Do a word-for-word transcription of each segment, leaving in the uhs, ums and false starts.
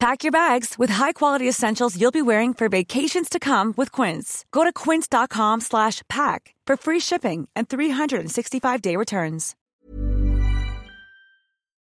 Pack your bags with high-quality essentials you'll be wearing for vacations to come with Quince. Go to quince.com slash pack for free shipping and three sixty-five day returns.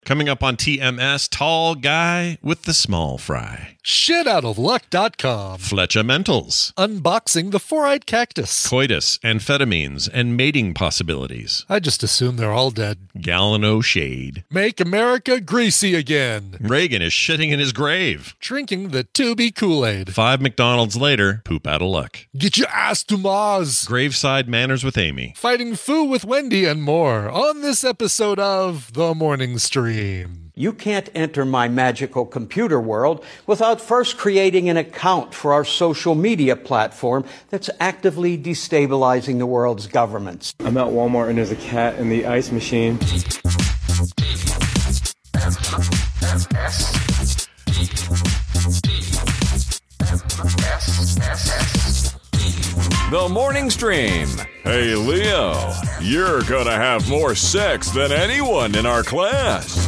Coming up on T M S, Tall Guy with the Small Fry. shit out of luck dot com. Fletchamentals. Unboxing the four-eyed cactus. Coitus, amphetamines, and mating possibilities. I just assume they're all dead. Gallon O'Shade. Make America Greasy Again. Reagan is shitting in his grave. Drinking the Tubi Kool-Aid. Five McDonald's later, poop out of luck. Get your ass to Mars. Graveside Manners with Amy. Fighting Foo with Wendy and more on this episode of The Morning Stream. You can't enter my magical computer world without first creating an account for our social media platform that's actively destabilizing the world's governments. I'm at Walmart and there's a cat in the ice machine. The Morning Stream. Hey, Leo, you're going to have more sex than anyone in our class.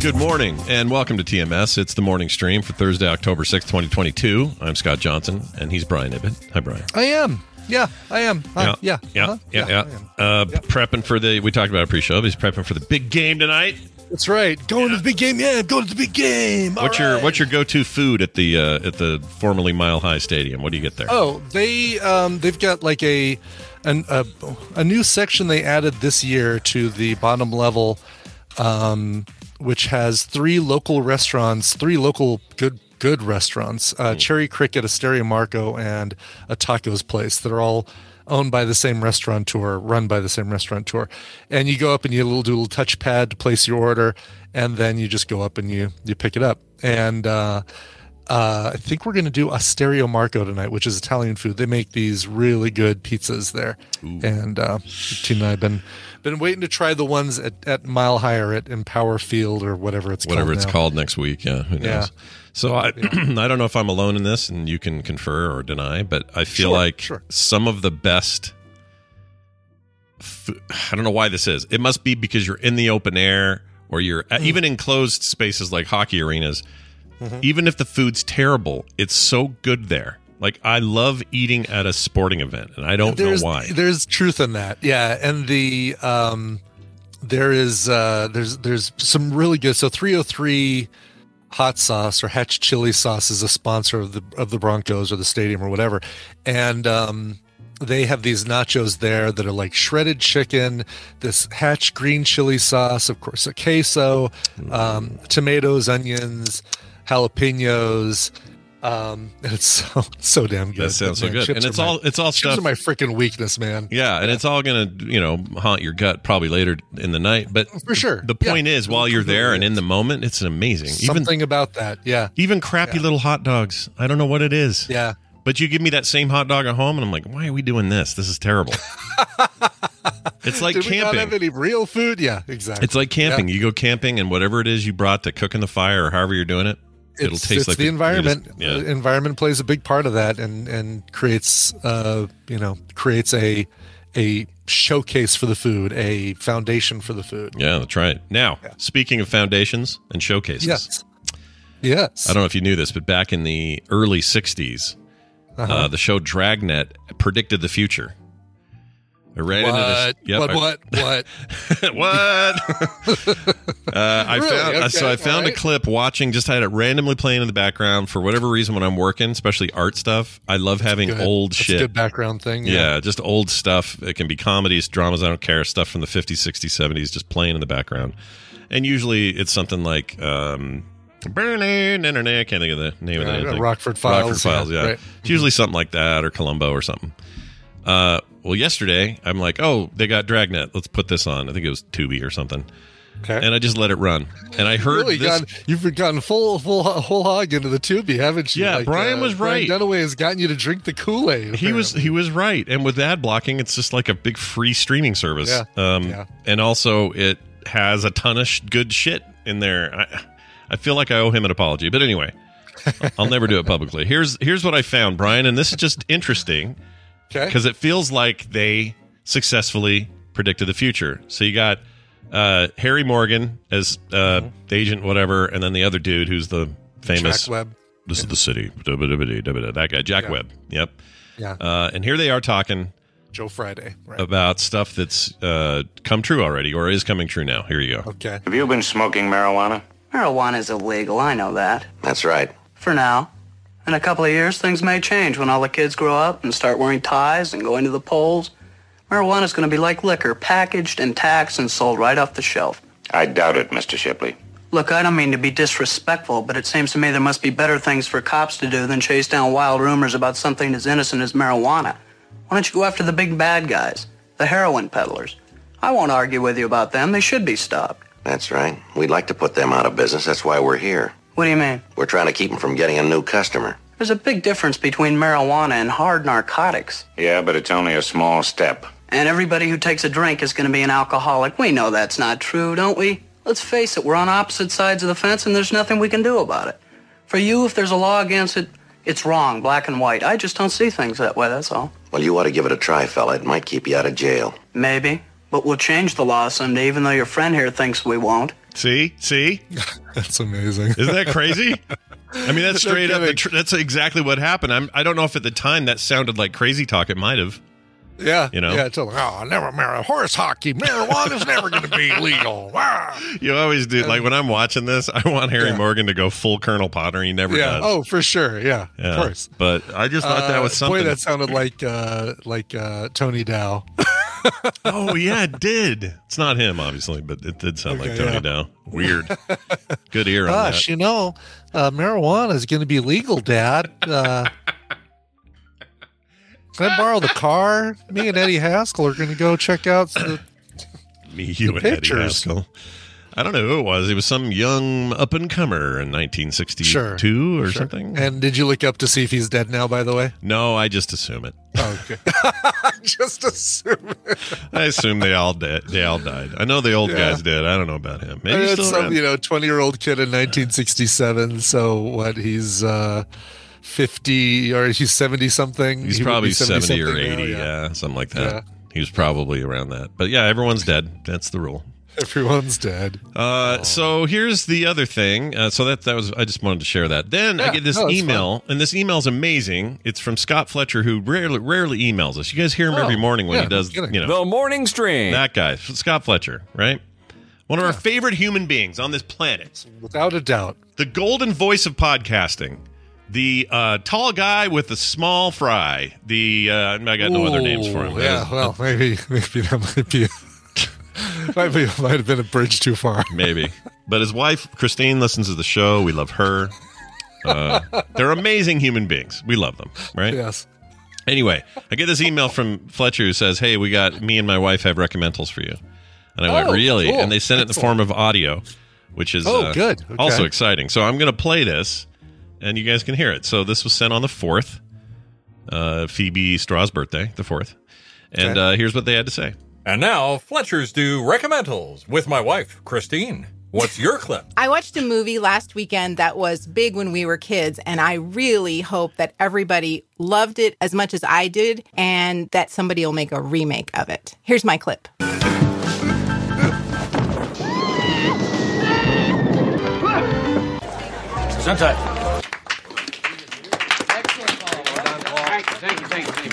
Good morning, and welcome to T M S. It's The Morning Stream for Thursday, October sixth, twenty twenty-two. I'm Scott Johnson, and he's Brian Ibbett. Hi, Brian. I am. Yeah, I am. Huh? Yeah, yeah, huh? yeah, yeah. yeah. yeah. Uh, yeah. Prepping for the, we talked about it pre-show, but he's prepping for the big game tonight. That's right. Going yeah. to the big game. Yeah, going to the big game. All what's your right. What's your go-to food at the uh, at the formerly Mile High Stadium? What do you get there? Oh, they um, they've got like a an a, a new section they added this year to the bottom level, um, which has three local restaurants, three local good good restaurants: uh, mm. Cherry Cricket, Osteria Marco, and a tacos place that are all owned by the same restaurateur, run by the same restaurateur. And you go up and you little do a little touchpad to place your order, and then you just go up and you you pick it up. And uh, uh, I think we're going to do Osteria Marco tonight, which is Italian food. They make these really good pizzas there. Ooh. And uh, Tina and I have been, been waiting to try the ones at, at Mile High or at Empower Field or whatever it's whatever called Whatever it's now. called next week, yeah. Who knows? Yeah. So I, I don't know if I'm alone in this, and you can confer or deny, but I feel sure, like sure. some of the best food, I don't know why this is. It must be because you're in the open air, or you're mm. even in closed spaces like hockey arenas. Mm-hmm. Even if the food's terrible, it's so good there. Like, I love eating at a sporting event, and I don't there's, know why. There's truth in that, yeah. And the um, there is uh, there's there's some really good. So three oh three hot sauce or Hatch chili sauce is a sponsor of the of the Broncos or the stadium or whatever, and um, they have these nachos there that are like shredded chicken, this Hatch green chili sauce, of course, a queso, um, tomatoes, onions, jalapenos. Um, and it's so so damn good. That sounds man, so good, and it's all my, it's all stuff. Chips are my freaking weakness, man. Yeah, and yeah. it's all gonna you know haunt your gut probably later in the night. But for sure, the, the point yeah. is, while you're there and in the moment, it's amazing. Something even, about that, yeah. Even crappy yeah. little hot dogs. I don't know what it is. Yeah, but you give me that same hot dog at home, and I'm like, why are we doing this? This is terrible. It's like Did camping. Do we not have any real food? Yeah, exactly. It's like camping. Yeah. You go camping, and whatever it is you brought to cook in the fire or however you're doing it. It's, It'll taste it's like the a, environment. Just, yeah. The environment plays a big part of that, and and creates uh you know creates a a showcase for the food, a foundation for the food. Yeah, that's right. Now, yeah. speaking of foundations and showcases, yes, yes. I don't know if you knew this, but back in the early sixties, uh-huh. uh, the show Dragnet predicted the future. Right what? Into the, yep, what, I, what? What? What? What? uh, I really? found okay, so I found right. a clip watching. Just had it randomly playing in the background for whatever reason when I'm working, especially art stuff. I love That's having good, old that's shit. A good background thing. Yeah. yeah, just old stuff. It can be comedies, dramas. I don't care. Stuff from the fifties, sixties, seventies, just playing in the background. And usually it's something like. Um, Burning, no, no, no, I can't think of the name yeah, of that. Rockford Files. Rockford Files, yeah. yeah. Right. It's usually something like that or Columbo or something. Uh, well, yesterday, I'm like, oh, they got Dragnet. Let's put this on. I think it was Tubi or something. Okay. And I just let it run. And I heard really this. Gotten, you've gotten full, full, whole hog into the Tubi, haven't you? Yeah, like, Brian uh, was right. Brian Dunaway has gotten you to drink the Kool-Aid. He was, he was right. And with ad blocking, it's just like a big free streaming service. Yeah. Um, yeah. And also, it has a ton of sh- good shit in there. I, I feel like I owe him an apology, but anyway, I'll never do it publicly. Here's here's what I found, Brian, and this is just interesting because it feels like they successfully predicted the future. So you got uh, Harry Morgan as uh, mm-hmm. agent, whatever, and then the other dude who's the famous Jack Webb. This yeah. is the city. That guy, Jack yeah. Webb. Yep. Yeah. Uh, and here they are talking Joe Friday right. about stuff that's uh, come true already or is coming true now. Here you go. Okay. Have you been smoking marijuana? Marijuana is illegal, I know that. That's right. For now. In a couple of years, things may change when all the kids grow up and start wearing ties and going to the polls. Marijuana's going to be like liquor, packaged and taxed and sold right off the shelf. I doubt it, Mister Shipley. Look, I don't mean to be disrespectful, but it seems to me there must be better things for cops to do than chase down wild rumors about something as innocent as marijuana. Why don't you go after the big bad guys, the heroin peddlers? I won't argue with you about them. They should be stopped. That's right. We'd like to put them out of business. That's why we're here. What do you mean? We're trying to keep them from getting a new customer. There's a big difference between marijuana and hard narcotics. Yeah, but it's only a small step. And everybody who takes a drink is going to be an alcoholic. We know that's not true, don't we? Let's face it, we're on opposite sides of the fence, and there's nothing we can do about it. For you, if there's a law against it, it's wrong, black and white. I just don't see things that way, that's all. Well, you ought to give it a try, fella. It might keep you out of jail. Maybe. But we'll change the law someday, even though your friend here thinks we won't. See? See? That's amazing. Isn't that crazy? I mean, that's straight up. The tr- that's exactly what happened. I'm, I don't know if at the time that sounded like crazy talk. It might have. Yeah. You know? Yeah, it's like, oh, never marry horse hockey. Marijuana's never going to be legal. Wow. You always do. Like, when I'm watching this, I want Harry yeah. Morgan to go full Colonel Potter. He never yeah. does. Oh, for sure. Yeah, yeah. Of course. But I just thought uh, that was something. Boy, that sounded like, uh, like uh, Tony Dow. Oh, yeah, it did. It's not him, obviously, but it did sound okay, like Tony yeah. Dow. Weird. Good ear on Gosh, that. Gosh, you know, uh, marijuana is going to be legal, Dad. Uh, can I borrow the car? Me and Eddie Haskell are going to go check out the Me, you, the and pictures. Eddie Haskell. I don't know who it was. He was some young up-and-comer in nineteen sixty-two sure. or sure. something. And did you look up to see if he's dead now, by the way? No, I just assume it. Oh, okay. Just assume it. I assume they all, de- they all died. I know the old yeah. guys did. I don't know about him. Maybe he's still some, around. You know, twenty-year-old kid in nineteen sixty-seven, so what, he's uh, fifty or he's seventy-something? He's he probably seventy, seventy or eighty, now, yeah. yeah, something like that. Yeah. He was probably around that. But yeah, everyone's dead. That's the rule. Everyone's dead. Uh, so here's the other thing. Uh, so that that was I just wanted to share that. Then yeah, I get this no, email, fun. and this email's amazing. It's from Scott Fletcher, who rarely rarely emails us. You guys hear him oh, every morning when yeah, he does, you know, The Morning Stream. That guy, Scott Fletcher, right? One of yeah. our favorite human beings on this planet, without a doubt. The golden voice of podcasting. The uh, tall guy with the small fry. The uh, I got no Ooh, other names for him. Yeah, well, maybe maybe that might be. might, be, might have been a bridge too far. Maybe. But his wife, Christine, listens to the show. We love her. Uh, they're amazing human beings. We love them, right? Yes. Anyway, I get this email from Fletcher who says, hey, we got, me and my wife have recommendals for you. And I oh, went, really? Cool. And they sent it in the form of audio, which is oh, uh, good. Okay. Also exciting. So I'm going to play this, and you guys can hear it. So this was sent on the fourth, uh, Phoebe Straw's birthday, the fourth. And okay. uh, here's what they had to say. And now, Fletcher's do Recommendals with my wife, Christine. What's your clip? I watched a movie last weekend that was big when we were kids, and I really hope that everybody loved it as much as I did, and that somebody will make a remake of it. Here's my clip. Sentai. Excellent. Thank you, thank you, thank you.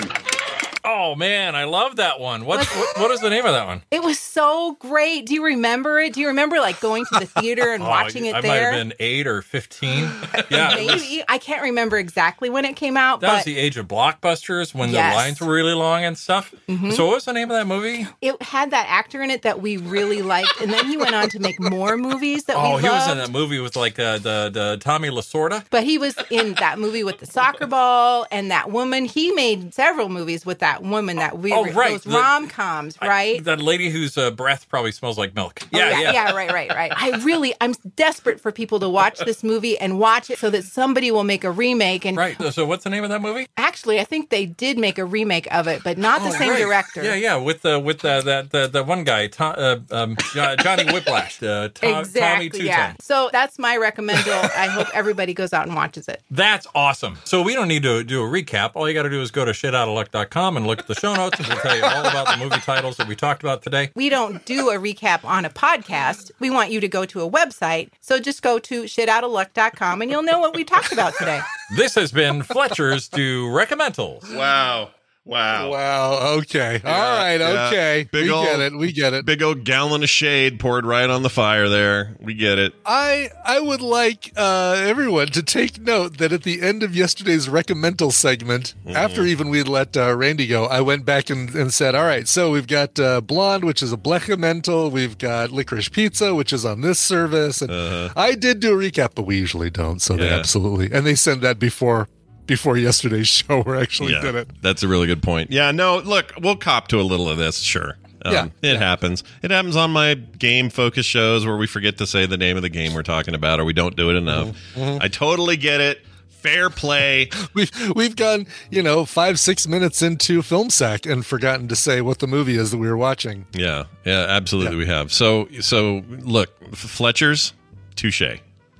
Oh, man, I love that one. What, like, what, what is the name of that one? It was so great. Do you remember it? Do you remember, like, going to the theater and oh, watching it I there? I might have been eight or fifteen. Yeah, was, I can't remember exactly when it came out. That but, was the age of blockbusters when yes. the lines were really long and stuff. Mm-hmm. So what was the name of that movie? It had that actor in it that we really liked, and then he went on to make more movies that oh, we loved. Oh, he was in that movie with, like, uh, the, the Tommy Lasorda. But he was in that movie with the soccer ball and that woman. He made several movies with that. That woman that we oh, right. those rom coms, right? That lady whose uh, breath probably smells like milk. Yeah, oh, yeah, yeah, yeah, right, right, right. I really, I'm desperate for people to watch this movie and watch it so that somebody will make a remake. And right. So, what's the name of that movie? Actually, I think they did make a remake of it, but not the oh, same right. director. Yeah, yeah, with the uh, with uh, that the, the one guy, Tom, uh, um, Johnny Whiplash, uh, Tom, exactly, Tommy Two yeah. Tone. So that's my recommendal. I hope everybody goes out and watches it. That's awesome. So we don't need to do a recap. All you got to do is go to shit out of luck dot com and look at the show notes, and we'll tell you all about the movie titles that we talked about today. We don't do a recap on a podcast. We want you to go to a website. So just go to shit out of luck dot com, and you'll know what we talked about today. This has been Fletcher's Do Recommendals. Wow. Wow. Wow. Okay. Yeah, all right. Yeah. Okay. Big we old, get it. We get it. Big old gallon of shade poured right on the fire there. We get it. I I would like uh, everyone to take note that at the end of yesterday's recommendal segment, mm-hmm. after even we'd let uh, Randy go, I went back and, and said, all right, so we've got uh, Blonde, which is a Blechamental. We've got Licorice Pizza, which is on this service. And uh-huh. I did do a recap, but we usually don't. So yeah. they absolutely. And they send that before. Before yesterday's show, we actually yeah, did it. That's a really good point. Yeah, no, look, we'll cop to a little of this, sure. Um, yeah, it yeah. happens. It happens on my game-focused shows where we forget to say the name of the game we're talking about or we don't do it enough. Mm-hmm. I totally get it. Fair play. We've, we've gone, you know, five, six minutes into Film Sack and forgotten to say what the movie is that we were watching. Yeah, yeah, absolutely yeah. we have. So, so look, Fletcher's, touche.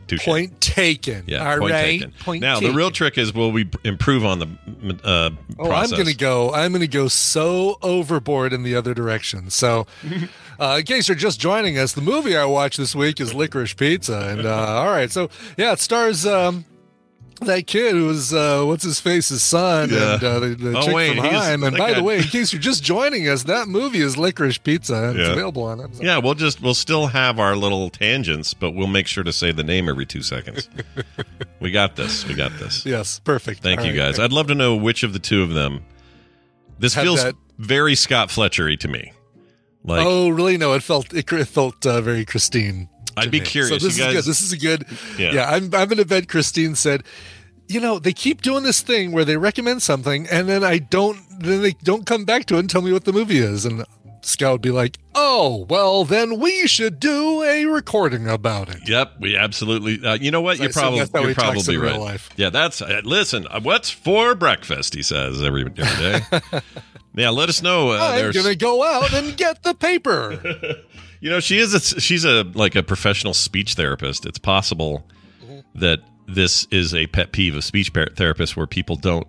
Touché. Point taken. Yeah, all point right. Taken. Point now, taken. The real trick is will we improve on the uh, oh, process? I'm going to go. I'm going to go so overboard in the other direction. So, uh, in case you're just joining us, the movie I watched this week is Licorice Pizza. And uh, all right, so yeah, it stars um, that kid who was uh, what's his face, his son, yeah. and uh, the, the oh, chick wait, from Heim. And by guy. the way, in case you're just joining us, that movie is Licorice Pizza. And yeah. It's available on Amazon. Yeah, we'll just we'll still have our little tangents, but we'll make sure to say the name every two seconds. We got this. We got this. Yes, perfect. Thank All you right, guys. Right. I'd love to know which of the two of them. This have feels that. very Scott Fletchery to me. Like, oh, really? No, it felt it, it felt uh, very Christine. I'd be curious. So this you guys, is good. This is a good. Yeah, yeah I'm. I'm in a bed. Christine said, "You know, they keep doing this thing where they recommend something, and then I don't. Then they don't come back to it and tell me what the movie is." And Scott would be like, "Oh, well, then we should do a recording about it." Yep, we absolutely. Uh, you know what? So you're probably so you're probably right. Life. Yeah, that's. Uh, listen, what's for breakfast? He says every, every day. Yeah, let us know. Uh, I'm there's... gonna go out and get the paper. You know, she is. A, she's a like a professional speech therapist. It's possible that this is a pet peeve of speech therapists, where people don't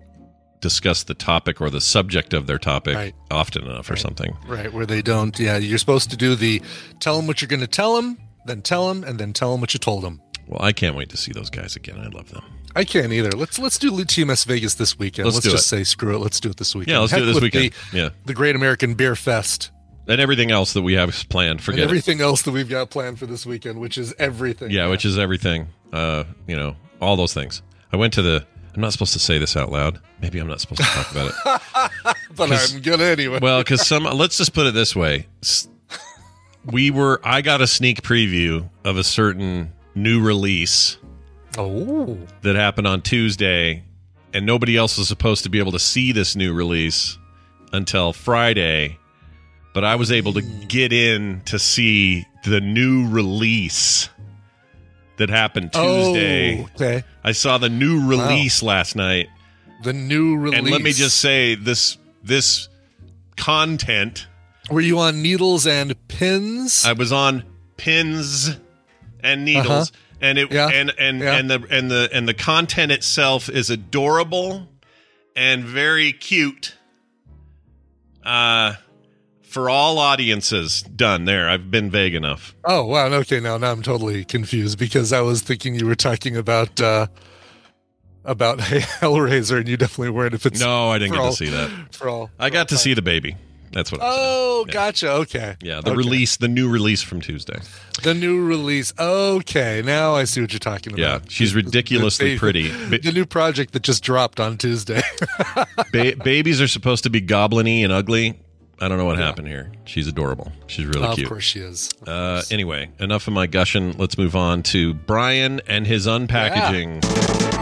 discuss the topic or the subject of their topic right. often enough, or right. something. Right, where they don't. Yeah, you're supposed to do the tell them what you're going to tell them, then tell them, and then tell them what you told them. Well, I can't wait to see those guys again. I love them. I can't either. Let's let's do T M S Vegas this weekend. Let's, let's just it. say screw it. Let's do it this weekend. Yeah, let's Heck do it this weekend. The, yeah, the Great American Beer Fest. And everything else that we have planned, forget and everything it. else that we've got planned for this weekend, which is everything. Yeah, yeah, which is everything. Uh, you know, all those things. I went to the. I'm not supposed to say this out loud. Maybe I'm not supposed to talk about it. But I'm good anyway. Well, because some. Let's just put it this way. We were. I got a sneak preview of a certain new release. Oh. That happened on Tuesday, and nobody else was supposed to be able to see this new release until Friday. But I was able to get in to see the new release that happened Tuesday. Oh, okay. I saw the new release wow. last night. The new release. And let me just say this this content. Were you on needles and pins? I was on pins and needles. Uh-huh. And it yeah. and and, yeah. and the and the and the content itself is adorable and very cute. Uh For all audiences, done there. I've been vague enough. Oh, wow. Okay, now, now I'm totally confused because I was thinking you were talking about uh, about Hellraiser, and you definitely weren't. If it's no, I didn't get all, to see that. For all, I got all to time. see the baby. That's what. Oh, yeah. Gotcha. Okay. Yeah, the okay. release, the new release from Tuesday. The new release. Okay, now I see what you're talking about. Yeah, she's ridiculously the, the, pretty. Ba- the new project that just dropped on Tuesday. ba- babies are supposed to be goblin-y and ugly. I don't know what yeah. happened here. She's adorable. She's really oh, cute. Of course she is. Uh, course. Anyway, enough of my gushing. Let's move on to Brian and his unpackaging. Yeah.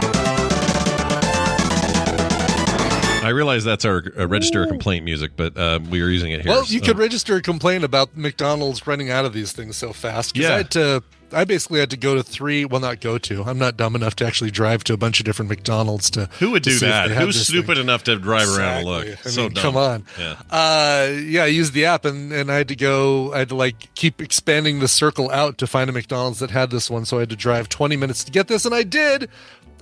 I realize that's our uh, register a complaint music, but uh, we are using it here. Well, you so. could register a complaint about McDonald's running out of these things so fast. Yeah. I had to, I basically had to go to three. Well, not go to. I'm not dumb enough to actually drive to a bunch of different McDonald's to. Who would do that? Who's stupid thing. enough to drive exactly. around and look? I mean, so dumb. Come on. Yeah. Uh, yeah. I used the app, and, and I had to go. I had to like keep expanding the circle out to find a McDonald's that had this one. So I had to drive twenty minutes to get this, and I did.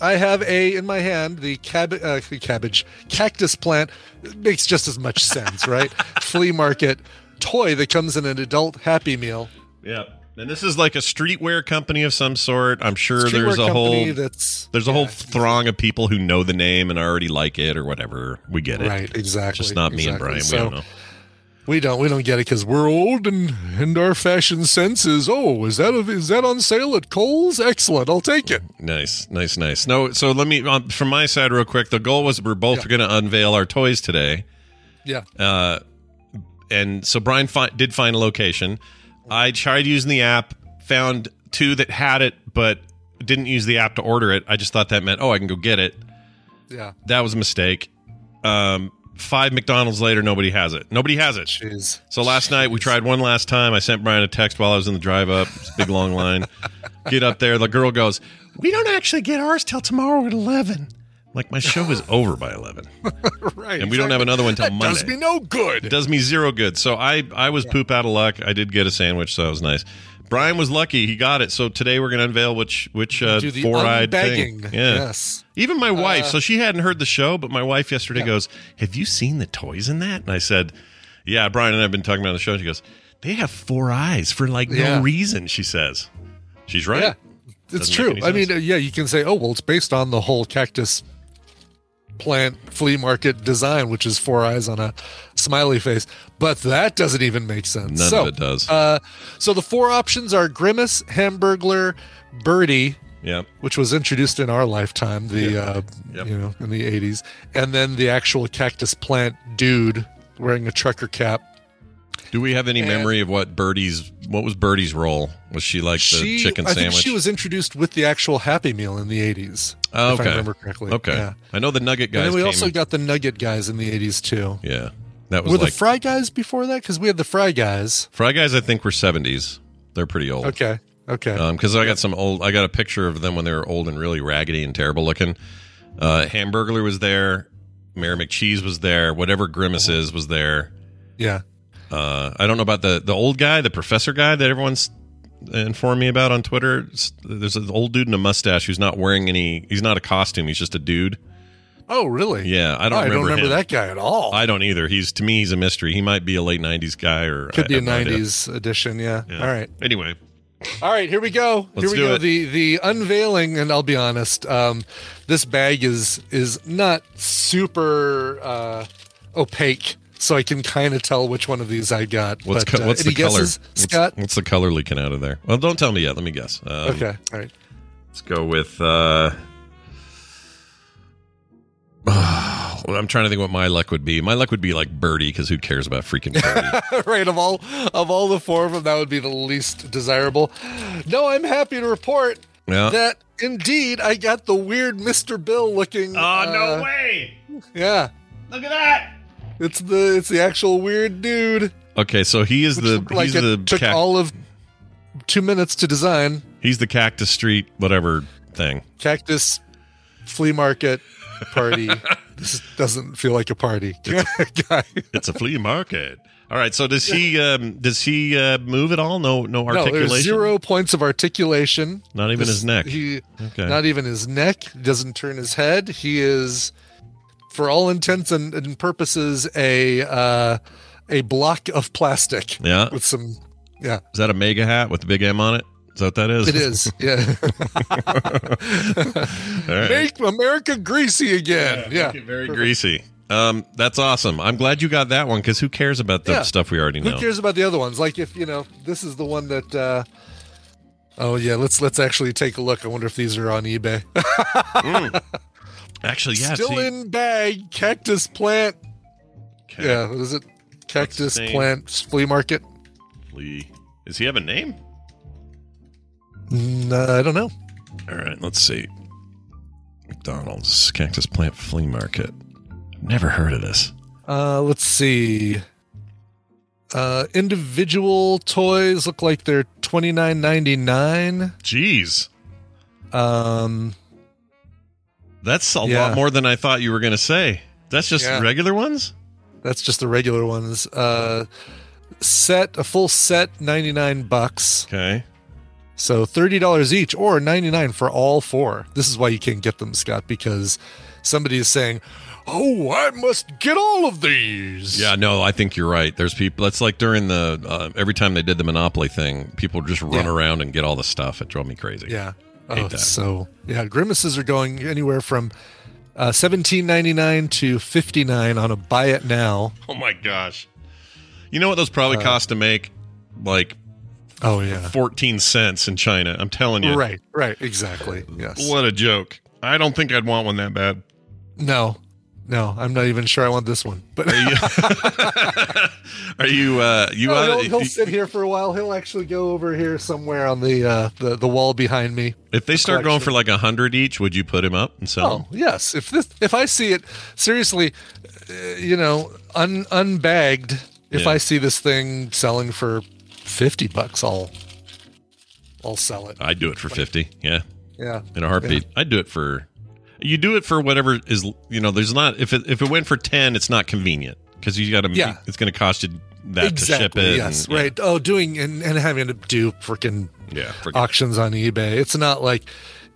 I have a in my hand the cab- uh, cabbage cactus plant. It makes just as much sense, right? Flea market toy that comes in an adult Happy Meal. Yep. Yeah. And this is like a streetwear company of some sort. I'm sure streetwear there's a whole that's, there's a yeah, whole throng of people who know the name and already like it or whatever. We get it, right? Exactly. It's just not exactly. me and Brian. So, we don't know. We don't. We don't get it because we're old and and our fashion sense is. Oh, is that a, is that on sale at Kohl's? Excellent. I'll take it. Nice, nice, nice. No, so let me um, from my side real quick. The goal was we're both yeah. going to unveil our toys today. Yeah. Uh, and so Brian fi- did find a location. I tried using the app, found two that had it, but didn't use the app to order it. I just thought that meant, oh, I can go get it. Yeah. That was a mistake. Um, five McDonald's later, nobody has it. Nobody has it. Jeez. So last Jeez. night, we tried one last time. I sent Brian a text while I was in the drive up. It's a big, long line. Get up there. The girl goes, we don't actually get ours till tomorrow at eleven. Like, my show is over by eleven. Right. And we exactly. don't have another one until Monday. It does me no good. It does me zero good. So I, I was yeah. poop out of luck. I did get a sandwich, so that was nice. Brian was lucky. He got it. So today we're going to unveil which which uh, four-eyed unbagging. thing. Yeah. Yes. Even my wife. Uh, so she hadn't heard the show, but my wife yesterday yeah. goes, have you seen the toys in that? And I said, yeah, Brian and I have been talking about the show. And she goes, they have four eyes for, like, yeah. no reason, she says. She's right. Yeah. It's true. I mean, uh, yeah, you can say, oh, well, it's based on the whole cactus plant flea market design, which is four eyes on a smiley face, but that doesn't even make sense. None so, of it does. Uh, so the four options are Grimace, Hamburglar, Birdie, yep. which was introduced in our lifetime, the yep. Uh, yep. you know, in the eighties, and then the actual cactus plant dude wearing a trucker cap. Do we have any and memory of what Birdie's, what was Birdie's role? Was she like the she, chicken sandwich? I think she was introduced with the actual Happy Meal in the eighties, oh, okay. if I remember correctly. Okay. Yeah. I know the Nugget guys. And then we came also in. got the Nugget guys in the eighties, too. Yeah. that was Were like, the Fry Guys before that? Because we had the Fry Guys. Fry Guys, I think, were seventies. They're pretty old. Okay. Okay. Because um, I got some old, I got a picture of them when they were old and really raggedy and terrible looking. Uh, Hamburglar was there. Mayor McCheese was there. Whatever Grimace oh. is was there. Yeah. Uh, I don't know about the, the old guy, the professor guy that everyone's informed me about on Twitter. There's an old dude in a mustache who's not wearing any, he's not a costume, he's just a dude. Oh, really? Yeah, I don't oh, remember I don't remember him. that guy at all. I don't either. He's To me, he's a mystery. He might be a late nineties guy. or Could I, be a nineties edition, yeah. yeah. All right. Anyway. All right, here we go. Let's here we do go. It. The the unveiling, and I'll be honest, um, this bag is is not super uh, opaque. So I can kind of tell which one of these I got. What's, but, co- what's uh, the color, guesses, Scott? What's, what's the color leaking out of there? Well, don't tell me yet. Let me guess. Um, okay, all right. Let's go with. Uh, oh, I'm trying to think what my luck would be. My luck would be like Birdie, because who cares about freaking Birdie? Right. Of all of all the four of them, that would be the least desirable. No, I'm happy to report yeah. that indeed I got the weird Mister Bill looking. Oh uh, no way! Yeah. Look at that. It's the it's the actual weird dude. Okay, so he is the like he's it the took cac- all of two minutes to design. He's the Cactus Street whatever thing. Cactus flea market party. This doesn't feel like a party. It's a, it's a flea market. All right, so does he um, does he uh, move at all? No no articulation. No, there's zero points of articulation. Not even this, his neck. He okay. Not even his neck. Doesn't turn his head. He is, for all intents and, and purposes, a uh, a block of plastic. Yeah. With some, yeah. Is that a mega hat with the big M on it? Is that what that is? It is, yeah. Right. Make America greasy again. Yeah, yeah. Make it very Perfect. greasy. Um, that's awesome. I'm glad you got that one, because who cares about the yeah. stuff we already know? Who cares about the other ones? Like, if, you know, this is the one that... Uh, oh, yeah, let's let's actually take a look. I wonder if these are on eBay. mm. Actually, yeah. Still see. in bag, cactus plant. Cact- yeah, what is it? Cactus plant flea market. Flea. Does he have a name? No, I don't know. All right, let's see. McDonald's cactus plant flea market. Never heard of this. Uh, let's see. Uh, individual toys look like they're twenty-nine ninety-nine. Jeez. Um, that's a yeah. lot more than I thought you were going to say. That's just yeah. regular ones? That's just the regular ones. Uh, set, a full set, ninety-nine bucks. Okay. So thirty dollars each, or ninety-nine for all four. This is why you can't get them, Scott, because somebody is saying, oh, I must get all of these. Yeah, no, I think you're right. There's people, that's like during the, uh, every time they did the Monopoly thing, people just run yeah. around and get all the stuff. It drove me crazy. Yeah. Oh, so, yeah, Grimaces are going anywhere from uh, seventeen ninety-nine to fifty-nine on a buy it now. Oh, my gosh. You know what those probably uh, cost to make? Like, oh, yeah. fourteen cents in China. I'm telling you. Right, right, exactly. Yes. What a joke. I don't think I'd want one that bad. No. No, I'm not even sure I want this one. But are you? Are you, uh, you no, he'll, he'll sit here for a while. He'll actually go over here somewhere on the uh, the, the wall behind me. If they the start collection. going for like a hundred each, would you put him up and sell? Oh him? yes. If this, if I see it seriously, uh, you know, un, unbagged. If yeah. I see this thing selling for fifty bucks, I'll I'll sell it. I'd do it for fifty. Yeah. Yeah. In a heartbeat, yeah. I'd do it for. You do it for whatever is, you know, there's not, if it, if it went for ten, it's not convenient because you got to, yeah. it's going to cost you that exactly, to ship it. Yes, and, right. Yeah. Oh, doing and, and having to do freaking yeah, auctions on eBay. It's not like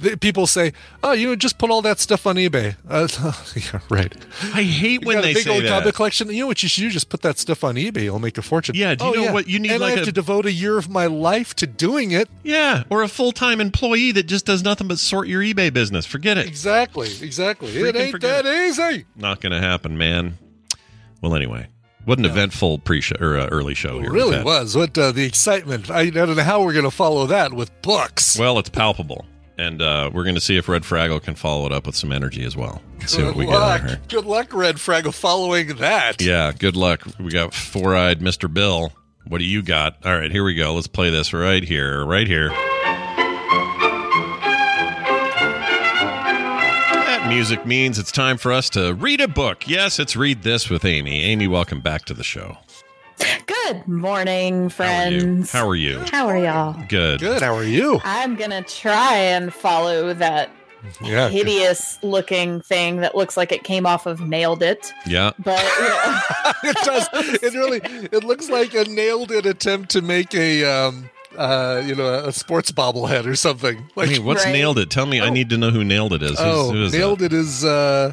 the, people say, oh, you know, just put all that stuff on eBay. Uh, yeah, right. I hate you when they say that. You got a big old comic collection. You know what you should do? Just put that stuff on eBay. It'll make a fortune. Yeah. Do you oh, know yeah. what you need? And like I have a, to devote a year of my life to doing it. Yeah. Or a full-time employee that just does nothing but sort your eBay business. Forget it. Exactly. Exactly. Freaking it ain't that easy. It. Not going to happen, man. Well, anyway. What an no. eventful pre-show or uh, early show here. It really was. What uh, the excitement. I, I don't know how we're going to follow that with books. Well, it's palpable. And uh, we're going to see if Red Fraggle can follow it up with some energy as well. See good what we luck. get out of her. Good luck, Red Fraggle, following that. Yeah, good luck. We got four-eyed Mister Bill. What do you got? All right, here we go. Let's play this right here, right here. That music means it's time for us to read a book. Yes, it's Read This with Amy. Amy, welcome back to the show. Good morning, friends. How are you? How are, you? How are y'all? Good. Good. How are you? I'm going to try and follow that yeah, hideous good. looking thing that looks like it came off of Nailed It. Yeah. But you know. It does. It really, it looks like a Nailed It attempt to make a, um, uh, you know, a sports bobblehead or something. Like, I mean, what's right? Nailed It? Tell me. Oh. I need to know who Nailed It is. Oh, who is Nailed that? It is, uh,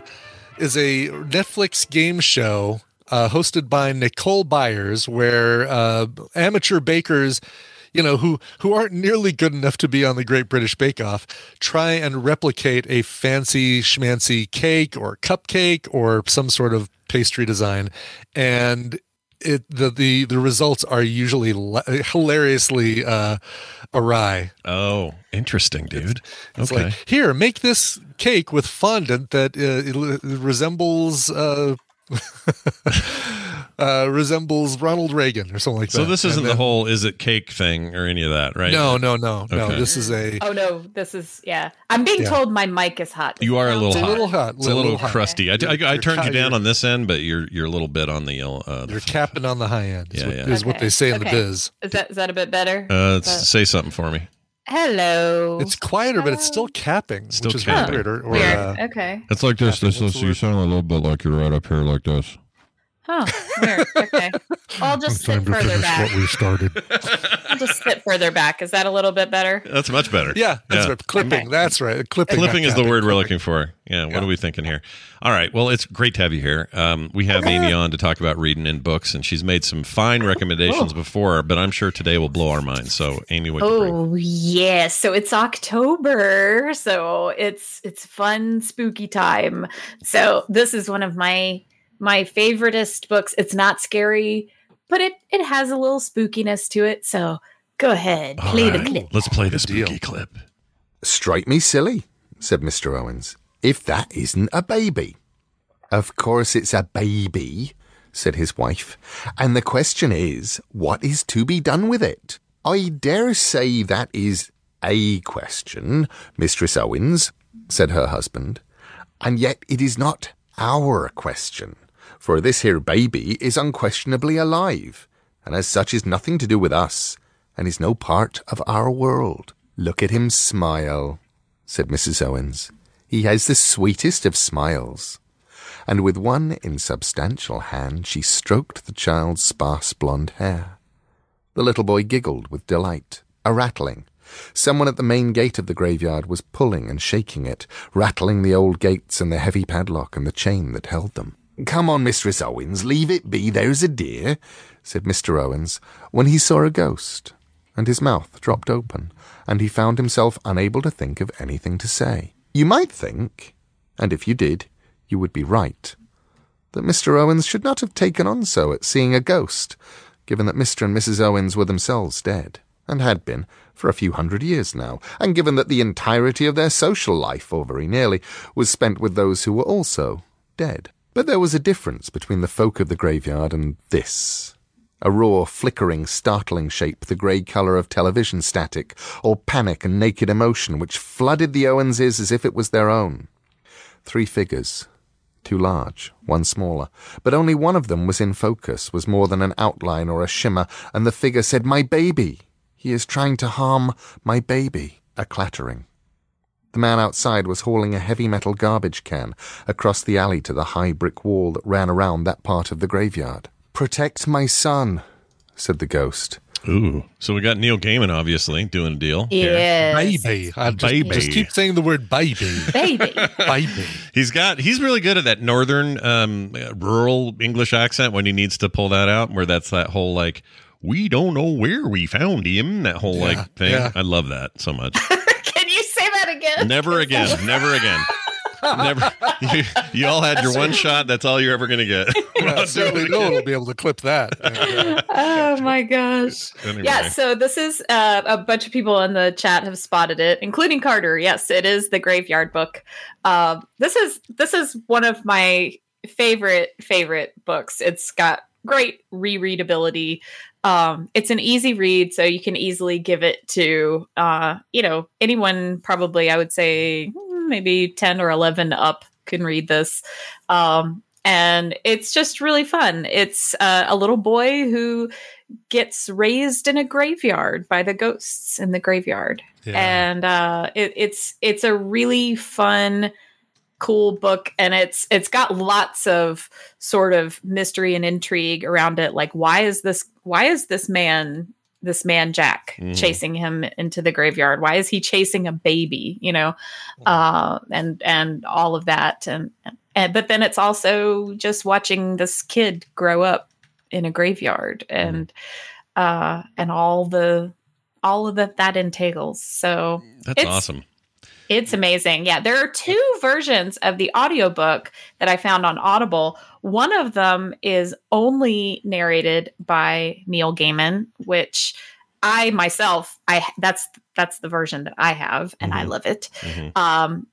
is a Netflix game show. Uh, hosted by Nicole Byers, where uh, amateur bakers, you know, who, who aren't nearly good enough to be on the Great British Bake Off, try and replicate a fancy schmancy cake or cupcake or some sort of pastry design. And it the the, the results are usually la- hilariously uh, awry. Oh, interesting, dude. It's, it's okay. Like, here, make this cake with fondant that uh, it resembles... Uh, uh, resembles Ronald Reagan or something like that. So this isn't then, the whole is it cake thing or any of that, right? No, no, no, okay. no. This is a. Oh no, this is yeah. I'm being yeah. told my mic is hot. You are a little hot. A little hot. It's a little, little crusty. Okay. I, I, I turned you down on this end, but you're you're a little bit on the. Uh, the you're capping on the high end. Is yeah, what, yeah. is okay. what they say in okay. the biz. Is that is that a bit better? Uh, but... Say something for me. Hello. It's quieter, Hello. but it's still capping, still which is capping. weird. Or, or, uh, okay. It's like this. Capping. This. Let's see. You sound a little bit like you're right up here like this. Oh, weird. Okay. I'll just I'm sit further back. What we started. I'll just sit further back. Is that a little bit better? That's much better. Yeah, that's yeah. right. Clipping. Okay. That's right. Clipping. Clipping is the word Clipping. We're looking for. Yeah. What yeah. are we thinking here? All right. Well, it's great to have you here. Um, we have Amy on to talk about reading and books, and she's made some fine recommendations oh. before, but I'm sure today will blow our minds. So, Amy, what? Oh yes. Yeah. So it's October. So it's it's fun, spooky time. So this is one of my. My favoriteest books. It's not scary, but it, it has a little spookiness to it. So go ahead, play right. the clip. Let's play the spooky deal. Clip. Strike me silly, said Mister Owens, if that isn't a baby. Of course it's a baby, said his wife. And the question is, what is to be done with it? I dare say that is a question, Mistress Owens, said her husband. And yet it is not our question. For this here baby is unquestionably alive, and as such is nothing to do with us, and is no part of our world. Look at him smile, said Missus Owens. He has the sweetest of smiles. And with one insubstantial hand she stroked the child's sparse blonde hair. The little boy giggled with delight. A rattling. Someone at the main gate of the graveyard was pulling and shaking it, rattling the old gates and the heavy padlock and the chain that held them. "Come on, Mistress Owens, leave it be, there's a dear," said Mister Owens, when he saw a ghost, and his mouth dropped open, and he found himself unable to think of anything to say. You might think, and if you did, you would be right, that Mister Owens should not have taken on so at seeing a ghost, given that Mister and Missus Owens were themselves dead, and had been for a few hundred years now, and given that the entirety of their social life, or very nearly, was spent with those who were also dead. But there was a difference between the folk of the graveyard and this. A raw, flickering, startling shape, the grey colour of television static, or panic and naked emotion, which flooded the Owenses as if it was their own. Three figures, two large, one smaller, but only one of them was in focus, was more than an outline or a shimmer, and the figure said, "My baby! He is trying to harm my baby!" A clattering. The man outside was hauling a heavy metal garbage can across the alley to the high brick wall that ran around that part of the graveyard. "Protect my son," said the ghost. Ooh. So we got Neil Gaiman, obviously, doing a deal. Yeah. Baby. I just, baby. Just keep saying the word baby. Baby. Baby. He's got, he's really good at that northern, um, rural English accent when he needs to pull that out, where that's that whole, like, we don't know where we found him, that whole, yeah, like, thing. Yeah. I love that so much. Again. Never again. Never again. Never. You, you all had your one shot. That's all you're ever going to get. Yeah, certainly no one will be able to clip that. Yeah. Oh, my gosh. Anyway. Yeah, so this is uh, a bunch of people in the chat have spotted it, including Carter. Yes, it is the Graveyard Book. Uh, this is this is one of my favorite, favorite books. It's got great rereadability. Um, it's an easy read, so you can easily give it to, uh, you know, anyone probably, I would say, maybe ten or eleven up can read this. Um, and it's just really fun. It's uh, a little boy who gets raised in a graveyard by the ghosts in the graveyard. Yeah. And uh, it, it's it's a really fun, cool book, and it's it's got lots of sort of mystery and intrigue around it, like why is this why is this man this man Jack mm. chasing him into the graveyard, why is he chasing a baby, you know, uh and and all of that, and, and but then it's also just watching this kid grow up in a graveyard, and mm. uh and all the all of that that entails. So that's awesome. It's amazing. Yeah, there are two versions of the audiobook that I found on Audible. One of them is only narrated by Neil Gaiman, which I myself, I that's that's the version that I have, and mm-hmm. I love it. Mm-hmm. Um,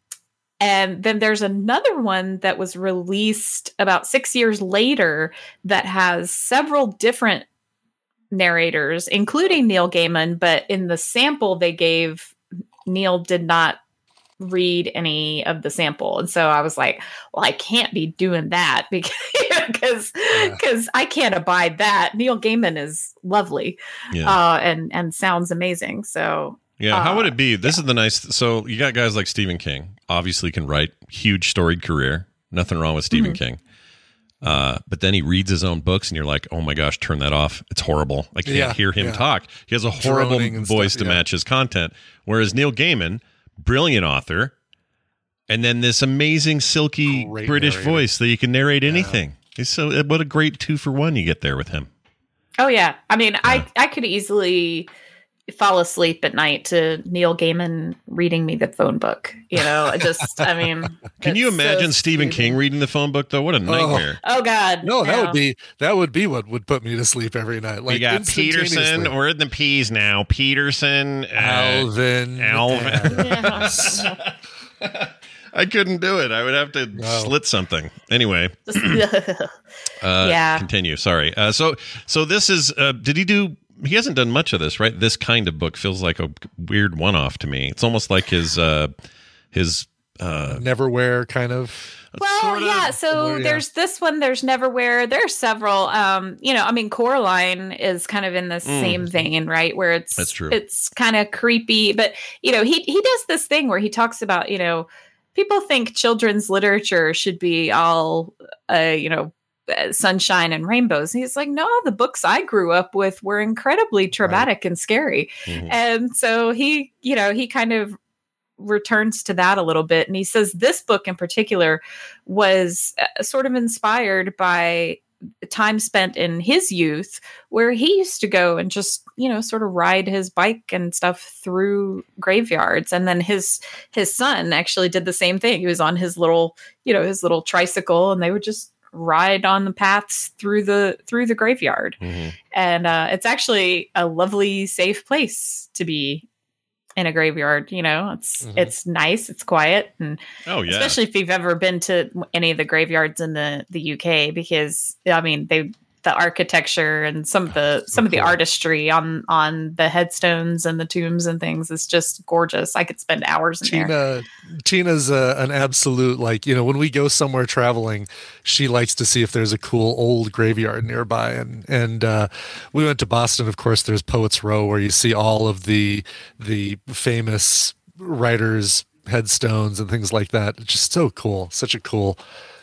and then there's another one that was released about six years later that has several different narrators, including Neil Gaiman, but in the sample they gave, Neil did not read any of the sample, and so I was like, well, I can't be doing that because because yeah. I can't abide that. Neil Gaiman is lovely, yeah. uh and and sounds amazing, so yeah. How uh, would it be this yeah. is the nice so you got guys like Stephen King, obviously can write, huge storied career, nothing wrong with Stephen mm-hmm. King, Uh, but then he reads his own books, and you're like, oh my gosh, turn that off. It's horrible. I can't yeah, hear him yeah. talk. He has a horrible voice stuff, to yeah. match his content. Whereas Neil Gaiman, brilliant author, and then this amazing, silky great British narrator. voice that you can narrate yeah. anything. It's so, what a great two for one you get there with him. Oh, yeah. I mean, yeah. I, I could easily fall asleep at night to Neil Gaiman reading me the phone book. You know, just, I mean. Can you imagine so Stephen King reading the phone book, though? What a nightmare. Oh, oh God. No, that no. would be that would be what would put me to sleep every night. Like, you got Peterson. We're in the P's now. Peterson. Alvin. Uh, Alvin. Yeah. I couldn't do it. I would have to wow. slit something. Anyway. uh, yeah. Continue. Sorry. Uh, so, so this is, uh, did he do, he hasn't done much of this, right? This kind of book feels like a weird one-off to me. It's almost like his, uh, his, uh, Neverwhere kind of. Well, sort of, yeah. So yeah. there's this one, there's Neverwhere. There's several, um, you know, I mean, Coraline is kind of in the mm. same vein, right? Where it's, That's true. It's kind of creepy, but you know, he, he does this thing where he talks about, you know, people think children's literature should be all, uh, you know, sunshine and rainbows. And he's like, no, the books I grew up with were incredibly traumatic right. and scary. Mm-hmm. And so he, you know, he kind of returns to that a little bit. And he says this book in particular was uh, sort of inspired by time spent in his youth where he used to go and just, you know, sort of ride his bike and stuff through graveyards. And then his, his son actually did the same thing. He was on his little, you know, his little tricycle and they would just ride on the paths through the, through the graveyard. Mm-hmm. And uh, it's actually a lovely, safe place to be in a graveyard. You know, it's, mm-hmm. it's nice. It's quiet. And oh, yeah. especially if you've ever been to any of the graveyards in the, the U K, because I mean, they, the architecture and some of the, some okay. of the artistry on, on the headstones and the tombs and things is just gorgeous. I could spend hours in Tina, there. Tina's a, an absolute, like, you know, when we go somewhere traveling, she likes to see if there's a cool old graveyard nearby. And, and, uh, we went to Boston, of course, there's Poets Row where you see all of the, the famous writers' headstones and things like that. It's just so cool. Such a cool,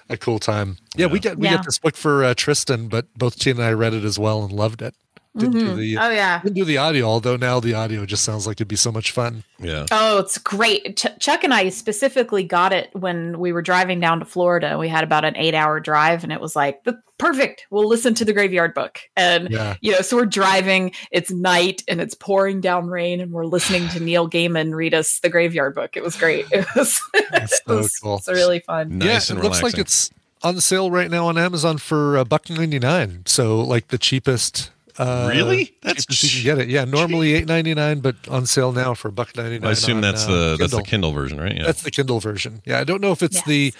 A cool time. Yeah, yeah. we get we yeah. get this book for uh, Tristan, but both Tina and I read it as well and loved it. Didn't mm-hmm. do the oh yeah didn't do the audio, although now the audio just sounds like it'd be so much fun. Yeah. Oh, it's great. Ch- Chuck and I specifically got it when we were driving down to Florida. We had about an eight-hour drive, and it was like the perfect. We'll listen to the Graveyard Book, and yeah. you know, so we're driving. It's night, and it's pouring down rain, and we're listening to Neil Gaiman read us the Graveyard Book. It was great. It was. That's so it was cool. It's really fun. Nice yeah, and it relaxing. Looks like it's on sale right now on Amazon for a uh, buck ninety nine. So like the cheapest. Uh, really? That's cheap. You can get it. Yeah, normally eight ninety nine, but on sale now for buck ninety nine. I assume on, that's uh, the Kindle. That's the Kindle version, right? Yeah, that's the Kindle version. Yeah, I don't know if it's yes. the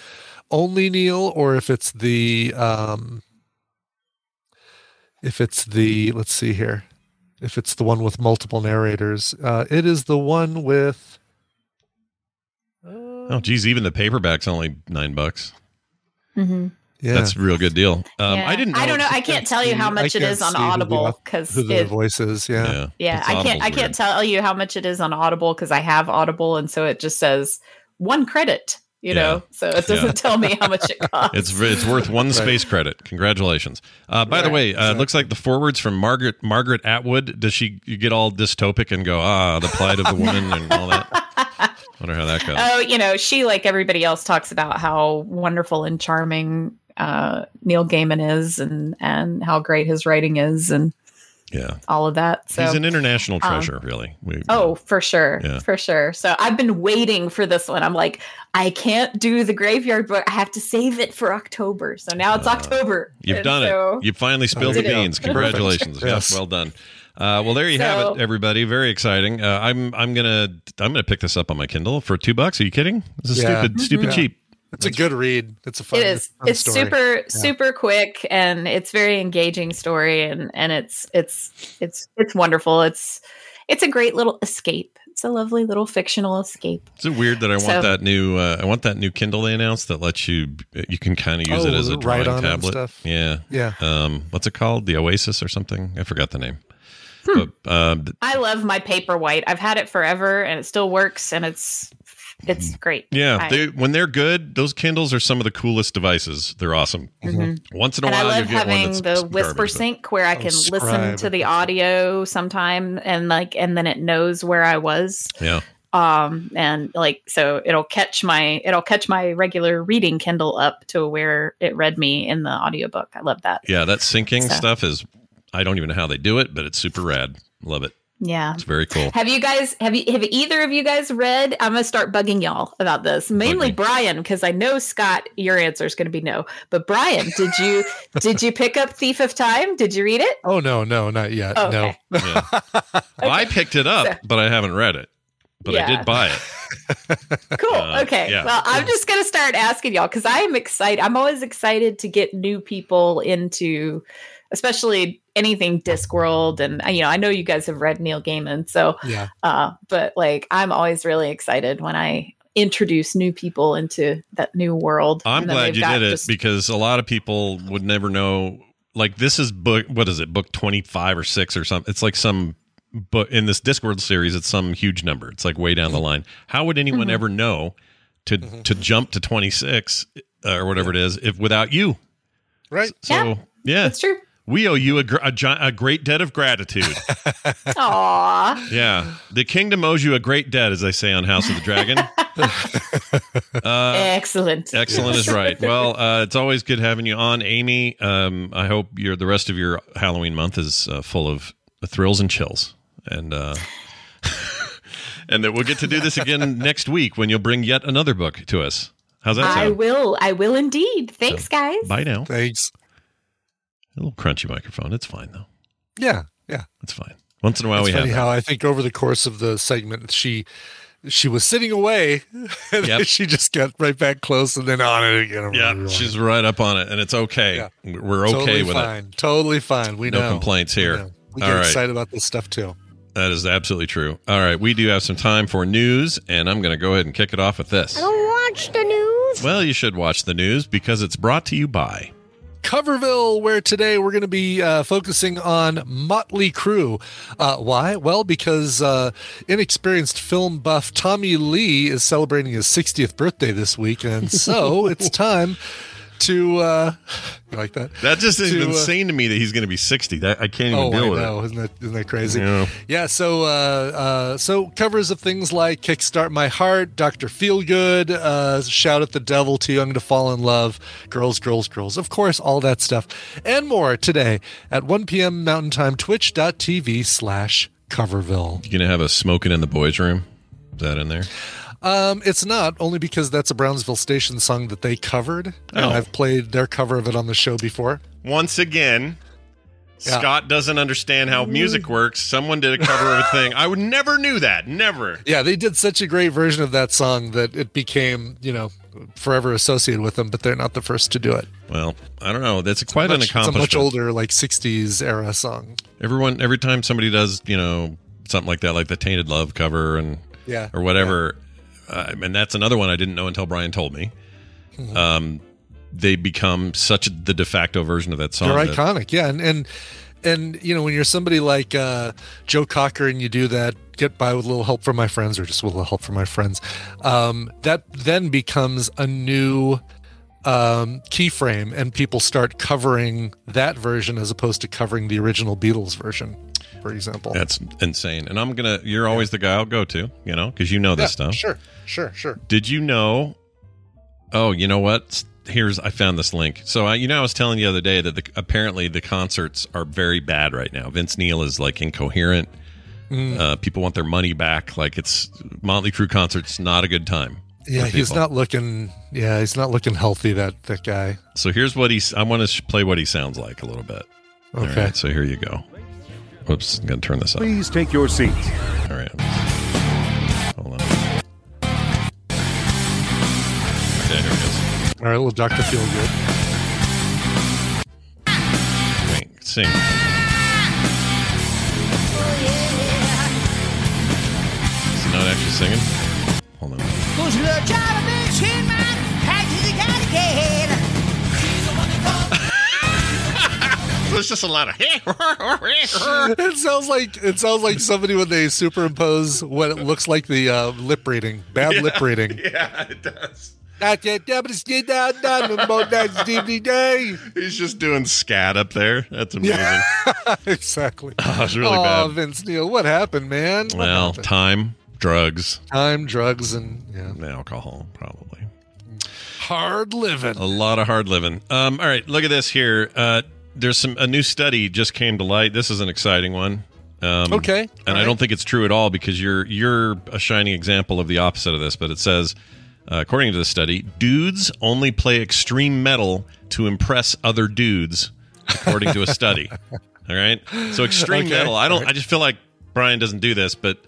only Neil or if it's the um, if it's the let's see here, if it's the one with multiple narrators. Uh, it is the one with. Uh, oh, geez, even the paperback's only nine bucks. Mm-hmm. Yeah. That's a real good deal. Um, yeah. I didn't. Know I don't know. I can't tell you how much it is on Audible because the voices. Yeah, yeah. yeah. I can't. I can't tell you how much it is on Audible because I have Audible, and so it just says one credit. You yeah. know, so it doesn't yeah. tell me how much it costs. It's it's worth one right. space credit. Congratulations. Uh, by right. the way, uh, exactly. it looks like the foreword's from Margaret Margaret Atwood. Does she you get all dystopic and go ah the plight of the woman and all that? I wonder how that goes. Oh, you know, she like everybody else talks about how wonderful and charming uh, Neil Gaiman is, and and how great his writing is, and yeah, all of that. So he's an international treasure, um, really. We, oh, yeah. for sure, yeah. for sure. So I've been waiting for this one. I'm like, I can't do the Graveyard Book. I have to save it for October. So now it's uh, October. You've and done so it. You finally spilled the beans. It. Congratulations. Yes, well done. Uh, well, there you so, have it, everybody. Very exciting. Uh, I'm I'm gonna I'm gonna pick this up on my Kindle for two bucks. Are you kidding? This is yeah. stupid, stupid yeah. cheap. It's a good read. It's a fun. It is. Fun it's story. super, yeah. super quick, and it's very engaging story, and, and it's it's it's it's wonderful. It's it's a great little escape. It's a lovely little fictional escape. Is it weird that I so, want that new? Uh, I want that new Kindle they announced that lets you you can kind of use oh, it as a drawing tablet. Stuff. Yeah, yeah. Um, what's it called? The Oasis or something? I forgot the name. Hmm. But, uh, I love my Paperwhite. I've had it forever, and it still works, and it's. It's great. Yeah. They, when they're good, those Kindles are some of the coolest devices. They're awesome. Mm-hmm. Once in a and while, you get one that's the garbage, Whisper Sync where I can subscribe. listen to the audio sometime and like, and then it knows where I was. Yeah. Um, and like, so it'll catch my, it'll catch my regular reading Kindle up to where it read me in the audiobook. I love that. Yeah. That syncing so. stuff is, I don't even know how they do it, but it's super rad. Love it. Yeah. It's very cool. Have you guys, have you, have either of you guys read, I'm going to start bugging y'all about this, mainly Bugging. Brian, because I know Scott, your answer is going to be no, but Brian, did you, did you pick up Thief of Time? Did you read it? Oh no, no, not yet. Oh, no. Okay. Yeah. Okay. Well, I picked it up, so. but I haven't read it. But yeah. I did buy it. Cool. Uh, okay. Yeah. Well, I'm just going to start asking y'all because I'm excited. I'm always excited to get new people into, especially anything Discworld. And, you know, I know you guys have read Neil Gaiman. So, yeah. uh, but like, I'm always really excited when I introduce new people into that new world. I'm glad you did it just- because a lot of people would never know. Like, this is book, what is it? Book twenty-five or six or something. It's like some. But in this Discworld series, it's some huge number. It's like way down the line. How would anyone mm-hmm. ever know to mm-hmm. to jump to twenty-six uh, or whatever yeah. it is if without you? Right. So, yeah. yeah. That's true. We owe you a, gr- a, gi- a great debt of gratitude. Aww. Yeah. The kingdom owes you a great debt, as I say on House of the Dragon. uh, excellent. Excellent is right. Well, uh, it's always good having you on, Amy. Um, I hope your the rest of your Halloween month is uh, full of thrills and chills. And uh, and that we'll get to do this again next week when you'll bring yet another book to us. How's that sound? I will. I will indeed. Thanks, so, guys. Bye now. Thanks. A little crunchy microphone. It's fine, though. Yeah. Yeah. It's fine. Once in a while it's we funny have how that. I think over the course of the segment, she she was sitting away. And yep. she just got right back close and then on it again. Yeah. She's right up on it. And it's okay. Yeah. We're okay totally with fine. it. Totally fine. We no know. No complaints here. We, we get right. excited about this stuff, too. That is absolutely true. All right, we do have some time for news, and I'm going to go ahead and kick it off with this. I don't watch the news. Well, you should watch the news because it's brought to you by Coverville, where today we're going to be uh, focusing on Motley Crue. Uh, why? Well, because uh, inexperienced film buff Tommy Lee is celebrating his sixtieth birthday this week, and so it's time to uh you like that that just is to, insane uh, to me that he's going to be sixty. That I can't even oh, deal I with know. It isn't that, isn't that crazy? Yeah. yeah so uh uh so covers of things like Kickstart My Heart, Doctor Feelgood, uh Shout at the Devil to Young to Fall in Love, Girls Girls Girls, of course, all that stuff and more today at one p.m. Mountain Time, twitch dot t v slash Coverville. You gonna have a smoking in the boys room? Is that in there? Um, it's not, only because that's a Brownsville Station song that they covered, and oh. I've played their cover of it on the show before. Once again, yeah. Scott doesn't understand how music works. Someone did a cover of a thing. I would never knew that, never. Yeah, they did such a great version of that song that it became, you know, forever associated with them, but they're not the first to do it. Well, I don't know. That's it's quite much, an accomplishment. It's a much older, like, sixties era song. Everyone, every time somebody does, you know, something like that, like the Tainted Love cover and yeah, or whatever... Yeah. Uh, and that's another one I didn't know until Brian told me. Mm-hmm. Um, they become such the de facto version of that song. They're that- iconic, yeah. And, and and you know, when you're somebody like uh, Joe Cocker and you do that, Get By With a Little Help From My Friends, or just with a little help from my friends, um, that then becomes a new um, keyframe, and people start covering that version as opposed to covering the original Beatles version. For example, that's insane. And I'm gonna you're always the guy I'll go to, you know, because you know this yeah, stuff. Sure sure sure Did you know oh you know what here's I found this link. So I you know I was telling you the other day that the, apparently the concerts are very bad right now. Vince Neil is like incoherent. mm. Uh people want their money back. Like, it's Motley Crue concerts, not a good time. Yeah, he's not looking yeah he's not looking healthy, that that guy. So here's what he's I want to play what he sounds like a little bit. Okay, right, so here you go. Whoops, I'm going to turn this up. Please take your seat. All right. Hold on. Okay, here it goes. All right, little Doctor Feelgood. Wait, sing. Is he not actually singing? Hold on. There's just a lot of. It sounds like it sounds like somebody when they superimpose what it looks like the uh, lip reading, bad yeah, lip reading. Yeah, it does. He's just doing scat up there. That's amazing. Yeah, exactly. Oh, it's really oh, bad. Vince Neil, what happened, man? What well, happened? time, drugs, time, drugs, and yeah, and alcohol, probably. Hard living. A lot of hard living. Um, all right, look at this here. Uh, there's some a new study just came to light. This is an exciting one. Um, okay, and all right. I don't think it's true at all because you're you're a shining example of the opposite of this. But it says. Uh, according to the study, dudes only play extreme metal to impress other dudes, according to a study. All right? So extreme okay. metal, I don't. Right. I just feel like Brian doesn't do this, but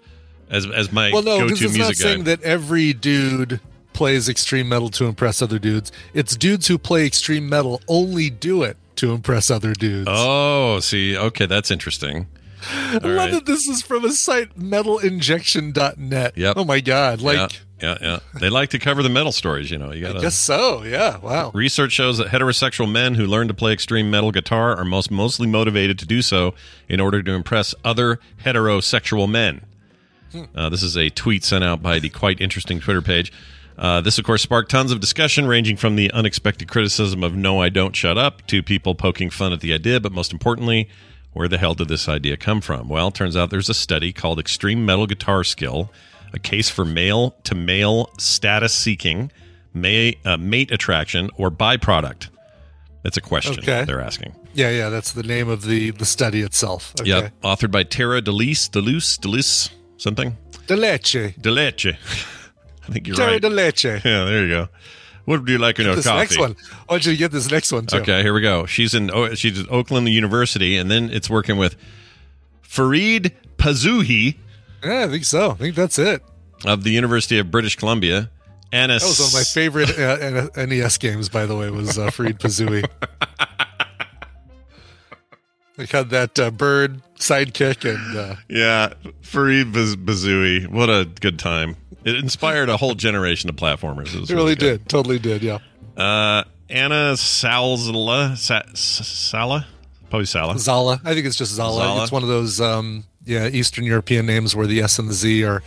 as as my well, no, go-to music guy. Well, no, because it's not saying that every dude plays extreme metal to impress other dudes. It's dudes who play extreme metal only do it to impress other dudes. Oh, see, okay, that's interesting. All I love right. that this is from a site, metal injection dot net. Yep. Oh, my God. Like... Yeah. Yeah, yeah. They like to cover the metal stories, you know. You gotta, I guess so, yeah. Wow. Research shows that heterosexual men who learn to play extreme metal guitar are most mostly motivated to do so in order to impress other heterosexual men. Hmm. Uh, this is a tweet sent out by the quite interesting Twitter page. Uh, this, of course, sparked tons of discussion, ranging from the unexpected criticism of "No, I don't shut up" to people poking fun at the idea, but most importantly, where the hell did this idea come from? Well, it turns out there's a study called Extreme Metal Guitar Skill, a case for male-to-male status-seeking, may, uh, mate attraction, or byproduct. That's a question okay. they're asking. Yeah, yeah, that's the name of the, the study itself. Okay. Yeah, authored by Tara DeLise, DeLuse, DeLise, something? DeLeche. DeLeche. I think you're Tara right. Tara DeLeche. Yeah, there you go. What would you like in our coffee? Next one. I want you to get this next one, too. Okay, here we go. She's, in, oh, she's at Oakland University, and then it's working with Fareed Pazuhi. Yeah, I think so. I think that's it. Of the University of British Columbia. Anna that was one of my favorite uh, N E S games, by the way, was uh, Fareed Pazuhi. They had that uh, bird sidekick. and uh, Yeah, Fareed Pazuhi. What a good time. It inspired a whole generation of platformers. It, was it really, really did. Totally did, yeah. Uh, Anna Salzala. Sa- Sala? Probably Sala. Zala. I think it's just Zala. Zala. It's one of those... Um, Yeah, Eastern European names where the S and the Z are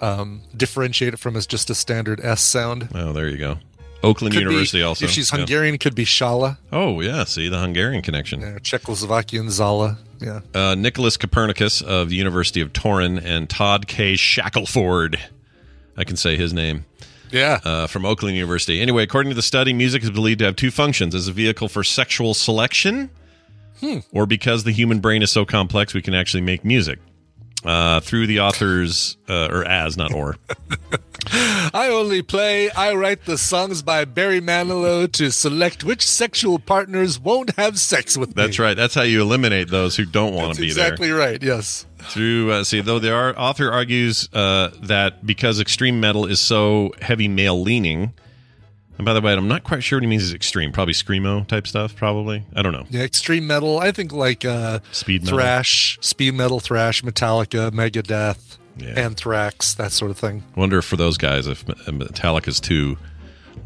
um, differentiated from as just a standard S sound. Oh, there you go. Oakland could University be, also. If she's Hungarian, yeah. could be Shala. Oh, yeah. See, the Hungarian connection. Yeah, Czechoslovakian Zala. Yeah. Uh, Nicholas Copernicus of the University of Turin and Todd K. Shackelford. I can say his name. Yeah. Uh, from Oakland University. Anyway, according to the study, music is believed to have two functions. As a vehicle for sexual selection... Hmm. Or because the human brain is so complex, we can actually make music uh, through the authors, uh, or as, not or. I only play, I write the songs by Barry Manilow to select which sexual partners won't have sex with me. That's right. That's how you eliminate those who don't want to be exactly there. Exactly right, yes. Through uh, See, though the author argues uh, that because extreme metal is so heavy male-leaning... And by the way, I'm not quite sure what he means is extreme. Probably screamo type stuff, probably. I don't know. Yeah, extreme metal. I think like uh, speed metal. Thrash, speed metal, thrash, Metallica, Megadeth, yeah. Anthrax, that sort of thing. I wonder if for those guys if Metallica's too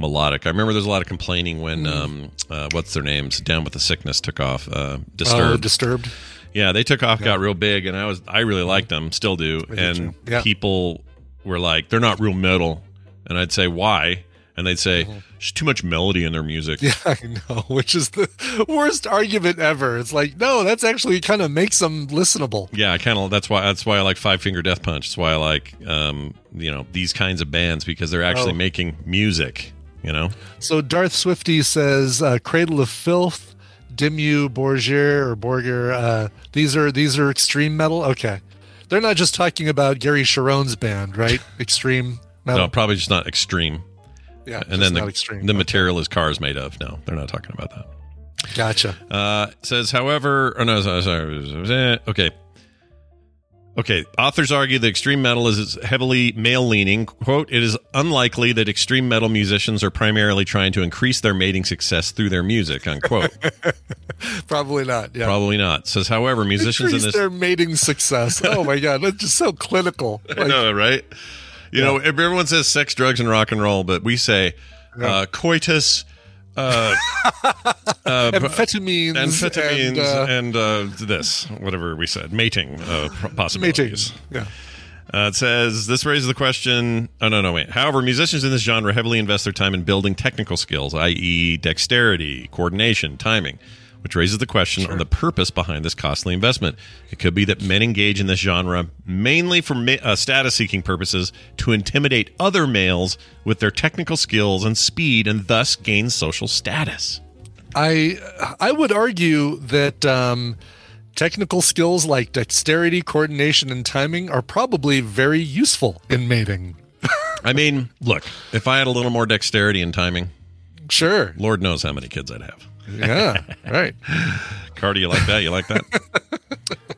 melodic. I remember there's a lot of complaining when, mm. um, uh, what's their names, Down with the Sickness took off. Uh, Disturbed. Uh, Disturbed. Yeah, they took off, yeah. got real big, and I was I really liked them, still do. Really and yeah. people were like, they're not real metal. And I'd say, why? And they'd say, there's too much melody in their music. Yeah, I know, which is the worst argument ever. It's like, no, that's actually kind of makes them listenable. Yeah, I kind of, that's why That's why I like Five Finger Death Punch. That's why I like, um, you know, these kinds of bands, because they're actually oh. making music, you know? So Darth Swifty says, uh, Cradle of Filth, Dimmu Borgir, or Borgir, uh, these are these are extreme metal? Okay. They're not just talking about Gary Sharon's band, right? Extreme metal? No, probably just not extreme. Yeah, and then the, extreme, the okay. material is cars made of. No, they're not talking about that. Gotcha. Uh, says, however, oh no, sorry, sorry, okay, okay. Authors argue that extreme metal is heavily male-leaning. Quote: It is unlikely that extreme metal musicians are primarily trying to increase their mating success through their music. Unquote. Probably not. Yeah. Probably not. Says, however, musicians increase in this their mating success. Oh my God, that's just so clinical. Like, I know, right? You yeah. know, everyone says sex, drugs, and rock and roll, but we say yeah. uh, coitus, Uh, uh, amphetamines, amphetamines, and, uh, and uh, this, whatever we said, mating uh, possibilities. Mating, yeah. Uh, it says, this raises the question, oh, no, no, wait. However, musicians in this genre heavily invest their time in building technical skills, that is dexterity, coordination, timing, which raises the question sure. on the purpose behind this costly investment. It could be that men engage in this genre mainly for ma- uh, status-seeking purposes to intimidate other males with their technical skills and speed and thus gain social status. I I would argue that... Um, technical skills like dexterity, coordination, and timing are probably very useful in mating. I mean, look, if I had a little more dexterity and timing, sure, Lord knows how many kids I'd have. Yeah, right. Cardi, you like that? You like that?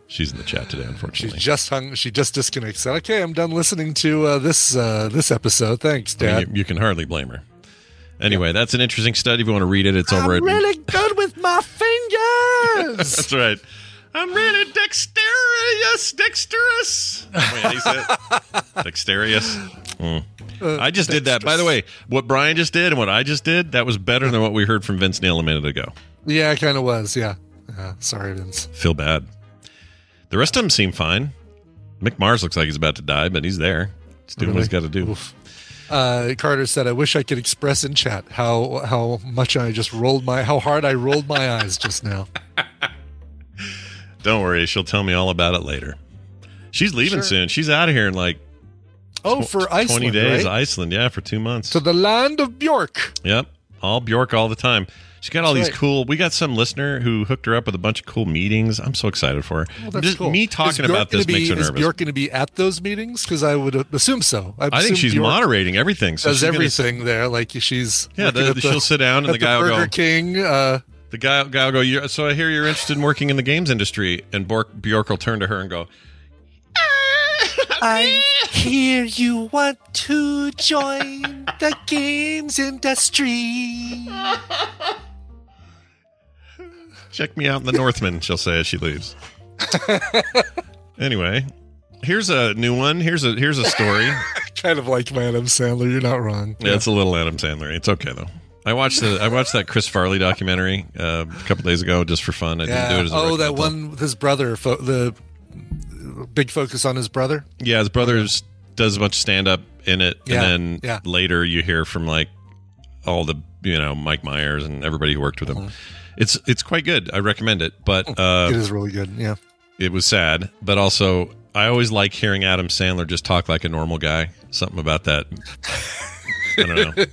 She's in the chat today, unfortunately. She just hung. She just disconnected. Said, "Okay, I'm done listening to uh, this uh, this episode. Thanks, Dad." I mean, you, you can hardly blame her. Anyway, yeah. That's an interesting study. If you want to read it, it's over. I'm really good with my fingers. That's right. I'm really dexterous, dexterous. Wait, how do you say it? Dexterous. Mm. Uh, I just dexterous. did that. By the way, what Brian just did and what I just did, that was better than what we heard from Vince Neil a minute ago. Yeah, it kind of was, yeah. Uh, sorry, Vince. Feel bad. The rest of them seem fine. Mick Mars looks like he's about to die, but he's there. He's doing really? what he's got to do. Oof. Uh, Carter said, I wish I could express in chat how how much I just rolled my, how hard I rolled my eyes just now. Don't worry, she'll tell me all about it later. She's leaving sure. soon. She's out of here in like oh, tw- for Iceland, twenty days, right? Iceland, yeah, for two months. To the land of Bjork. Yep, all Bjork all the time. She got all that's these right. cool. We got some listener who hooked her up with a bunch of cool meetings. I'm so excited for her. Well, that's Just cool. Me talking about this be, makes her nervous. Is Bjork going to be at those meetings? Because I would assume so. I'd I assume think she's Bjork moderating everything. So does everything gonna, there? Like she's yeah. The, the, she'll the, sit down and the guy the will go. Burger King. Uh, The guy, guy will go, you're, so I hear you're interested in working in the games industry. And Bork, Bjork will turn to her and go, I hear you want to join the games industry. Check me out in the Northman, she'll say as she leaves. Anyway, here's a new one. Here's a here's a story. Kind of like my Adam Sandler. You're not wrong. Yeah, yeah, it's a little Adam Sandler. It's okay, though. I watched the I watched that Chris Farley documentary uh, a couple days ago just for fun. I yeah. didn't do it as a Oh, that one with his brother, fo- the big focus on his brother. Yeah, his brother okay. does a bunch of stand-up in it, yeah. and then yeah. later you hear from like all the, you know, Mike Myers and everybody who worked with him. Uh-huh. It's it's quite good. I recommend it, but uh, it is really good. Yeah, it was sad, but also I always like hearing Adam Sandler just talk like a normal guy. Something about that. I don't know.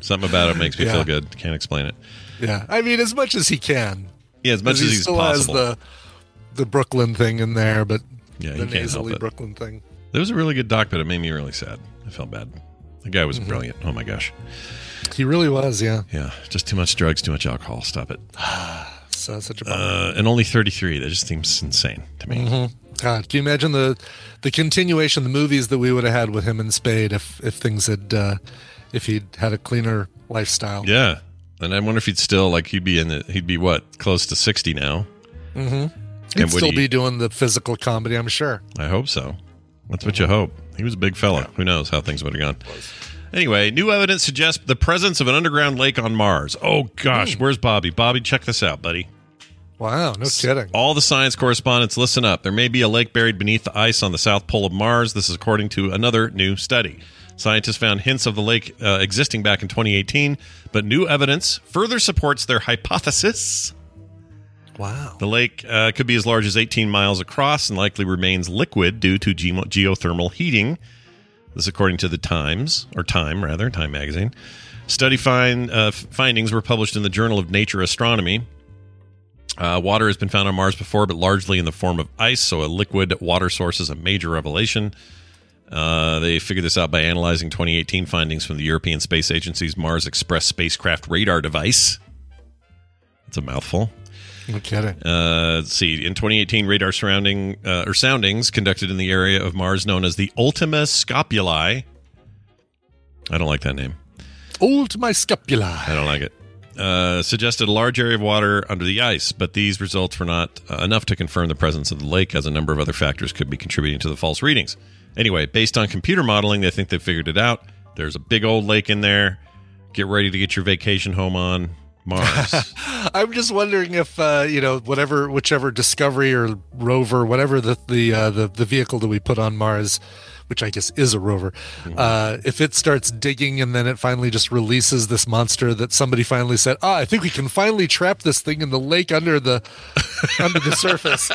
Something about it makes me yeah. feel good. Can't explain it. Yeah. I mean, as much as he can. Yeah, as much as he's possible. He still has the, the Brooklyn thing in there, but yeah, the nasally Brooklyn thing. It was a really good doc, but it made me really sad. I felt bad. The guy was mm-hmm. brilliant. Oh, my gosh. He really was, yeah. Yeah. Just too much drugs, too much alcohol. Stop it. So, such a bummer. Uh, and only thirty-three. That just seems insane to me. Mm-hmm. God, can you imagine the the continuation, the movies that we would have had with him in Spade if, if things had... Uh, if he'd had a cleaner lifestyle. Yeah. And I wonder if he'd still, like, he'd be in the, he'd be what, close to sixty now. Mm-hmm. He'd and still he, be doing the physical comedy, I'm sure. I hope so. That's what you hope. He was a big fella. Yeah. Who knows how things would have gone. Anyway, new evidence suggests the presence of an underground lake on Mars. Oh, gosh. Mm. Where's Bobby? Bobby, check this out, buddy. Wow, no kidding. All the science correspondents, listen up. There may be a lake buried beneath the ice on the south pole of Mars. This is according to another new study. Scientists found hints of the lake uh, existing back in twenty eighteen, but new evidence further supports their hypothesis. Wow. The lake uh, could be as large as eighteen miles across and likely remains liquid due to ge- geothermal heating. This is according to the Times, or Time, rather, Time magazine. Study find, uh, findings were published in the Journal of Nature Astronomy. Uh, water has been found on Mars before, but largely in the form of ice, so a liquid water source is a major revelation. Uh, they figured this out by analyzing twenty eighteen findings from the European Space Agency's Mars Express spacecraft radar device. That's a mouthful. No kidding. Uh, let's see. In twenty eighteen, radar surrounding uh, or soundings conducted in the area of Mars known as the Ultima Scopuli. I don't like that name. Ultima Scopuli. I don't like it. Uh, suggested a large area of water under the ice, but these results were not uh, enough to confirm the presence of the lake, as a number of other factors could be contributing to the false readings. Anyway, based on computer modeling, they think they figured it out. There's a big old lake in there. Get ready to get your vacation home on. Mars. I'm just wondering if uh, you know, whatever, whichever Discovery or rover, whatever the the uh, the, the vehicle that we put on Mars, which I guess is a rover, mm-hmm. uh, if it starts digging and then it finally just releases this monster that somebody finally said, ah, I think we can finally trap this thing in the lake under the under the surface.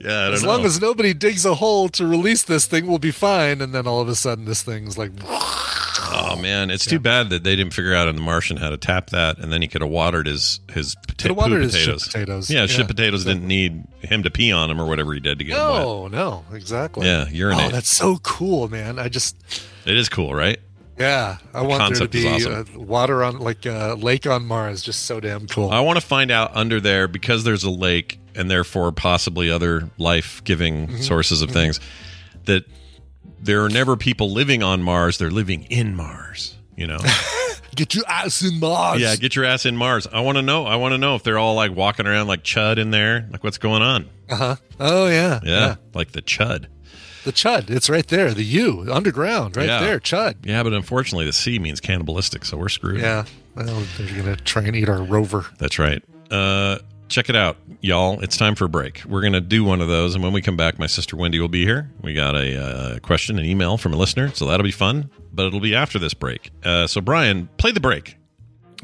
Yeah, I don't as know. Long as nobody digs a hole to release this thing, we'll be fine. And then all of a sudden, this thing's like... Oh, man. It's yeah. too bad that they didn't figure out in The Martian how to tap that, and then he could have watered his, his pota- watered potatoes. His shit potatoes. Yeah, yeah, shit potatoes exactly. didn't need him to pee on them or whatever he did to get no, them wet. No, no, exactly. Yeah, urinate. Oh, that's so cool, man. I just... It is cool, right? Yeah, I the want there to be awesome. uh, water on, like a uh, lake on Mars. Just so damn cool. I want to find out under there, because there's a lake and therefore possibly other life-giving mm-hmm. sources of mm-hmm. things, that there are never people living on Mars. They're living in Mars, you know? Get your ass in Mars. Yeah, get your ass in Mars. I want to know. I want to know if they're all like walking around like chud in there. Like what's going on? Uh-huh. Oh, yeah. Yeah, yeah. Like the chud. The chud, it's right there. The U, underground, right yeah. there, chud. Yeah, but unfortunately, the C means cannibalistic, so we're screwed. Yeah, well, they're going to try and eat our rover. That's right. Uh, check it out, y'all. It's time for a break. We're going to do one of those, and when we come back, my sister Wendy will be here. We got a uh, question, an email from a listener, so that'll be fun, but it'll be after this break. Uh, so, Brian, play the break.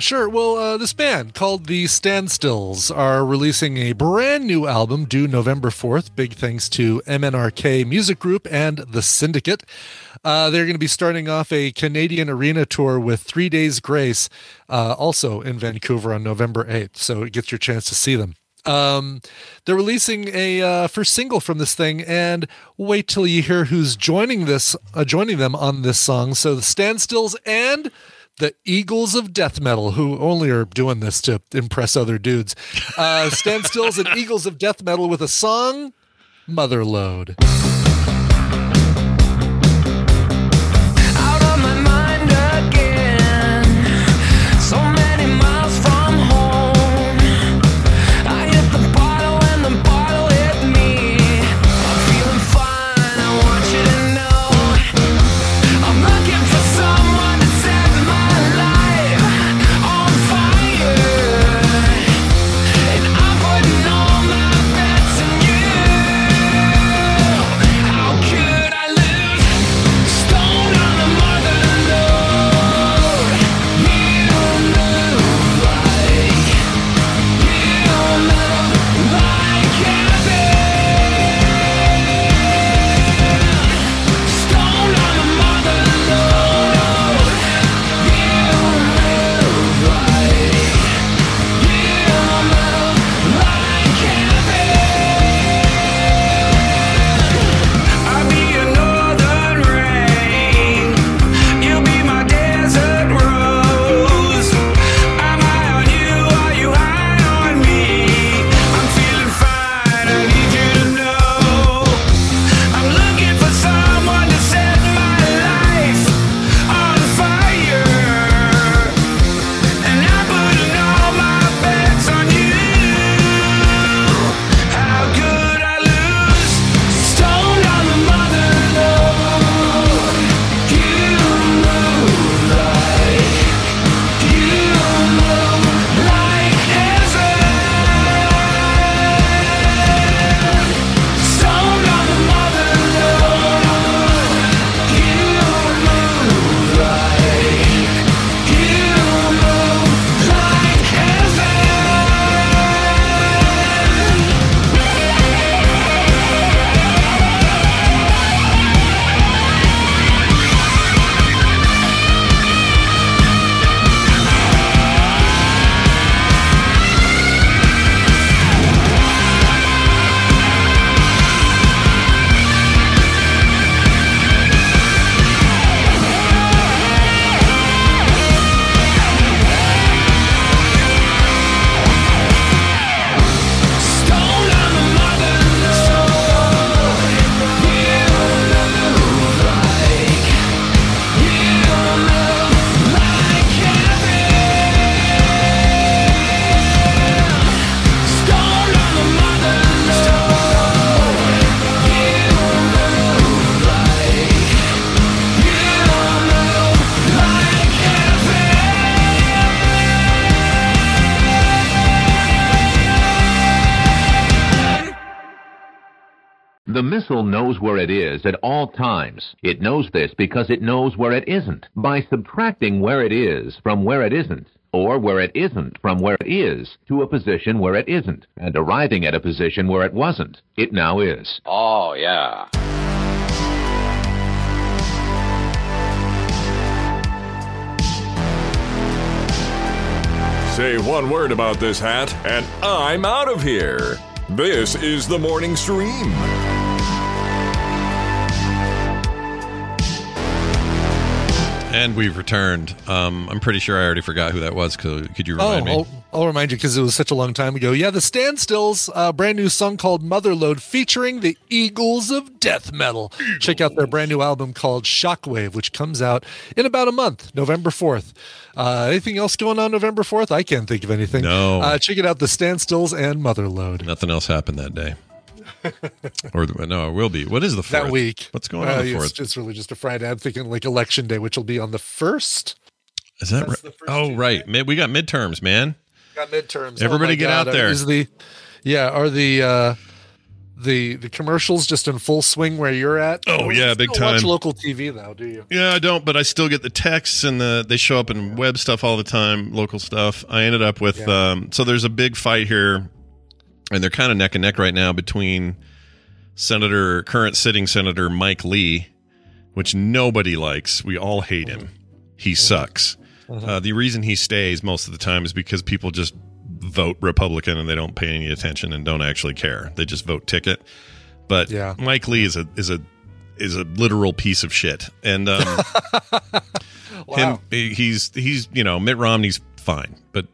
Sure. Well, uh, this band called The Standstills are releasing a brand new album due November fourth. Big thanks to M N R K Music Group and The Syndicate. Uh, they're going to be starting off a Canadian arena tour with Three Days Grace, uh, also in Vancouver on November eighth. So get your chance to see them. Um, they're releasing a uh, first single from this thing, and wait till you hear who's joining this, uh, joining them on this song. So The Standstills and... the Eagles of Death Metal, who only are doing this to impress other dudes. Uh, Standstills and Eagles of Death Metal with a song, Motherload. The missile knows where it is at all times. It knows this because it knows where it isn't. By subtracting where it is from where it isn't, or where it isn't from where it is, to a position where it isn't, and arriving at a position where it wasn't, it now is. Oh, yeah. Say one word about this hat, and I'm out of here. This is The Morning Stream. And we've returned. Um, I'm pretty sure I already forgot who that was. Could, could you remind oh, me? I'll, I'll remind you because it was such a long time ago. Yeah, The Standstills, a brand new song called Motherlode featuring the Eagles of Death Metal. Eagles. Check out their brand new album called Shockwave, which comes out in about a month, November fourth. Uh, anything else going on November fourth? I can't think of anything. No. Uh, check it out, The Standstills and Motherlode. Nothing else happened that day. or the, no, it will be. What is the fourth? That week. What's going on uh, the fourth? It's, it's really just a Friday. I'm thinking like Election Day, which will be on the first. Is that right? Oh, Tuesday. Right. Mid, we got midterms, man. We got midterms. Everybody oh get God. out there. Are, is the, yeah, are the uh, the the commercials just in full swing where you're at? Oh, oh yeah, you big don't time. Watch local T V though, do you? Yeah, I don't, but I still get the texts and the they show up in yeah. web stuff all the time, local stuff. I ended up with yeah. um, so there's a big fight here. And they're kind of neck and neck right now between Senator, current sitting Senator Mike Lee, which nobody likes. We all hate him. He mm-hmm. sucks. Mm-hmm. Uh, the reason he stays most of the time is because people just vote Republican and they don't pay any attention and don't actually care. They just vote ticket. But yeah. Mike Lee is a is a is a literal piece of shit. And um, wow. him, he's he's you know Mitt Romney's fine, but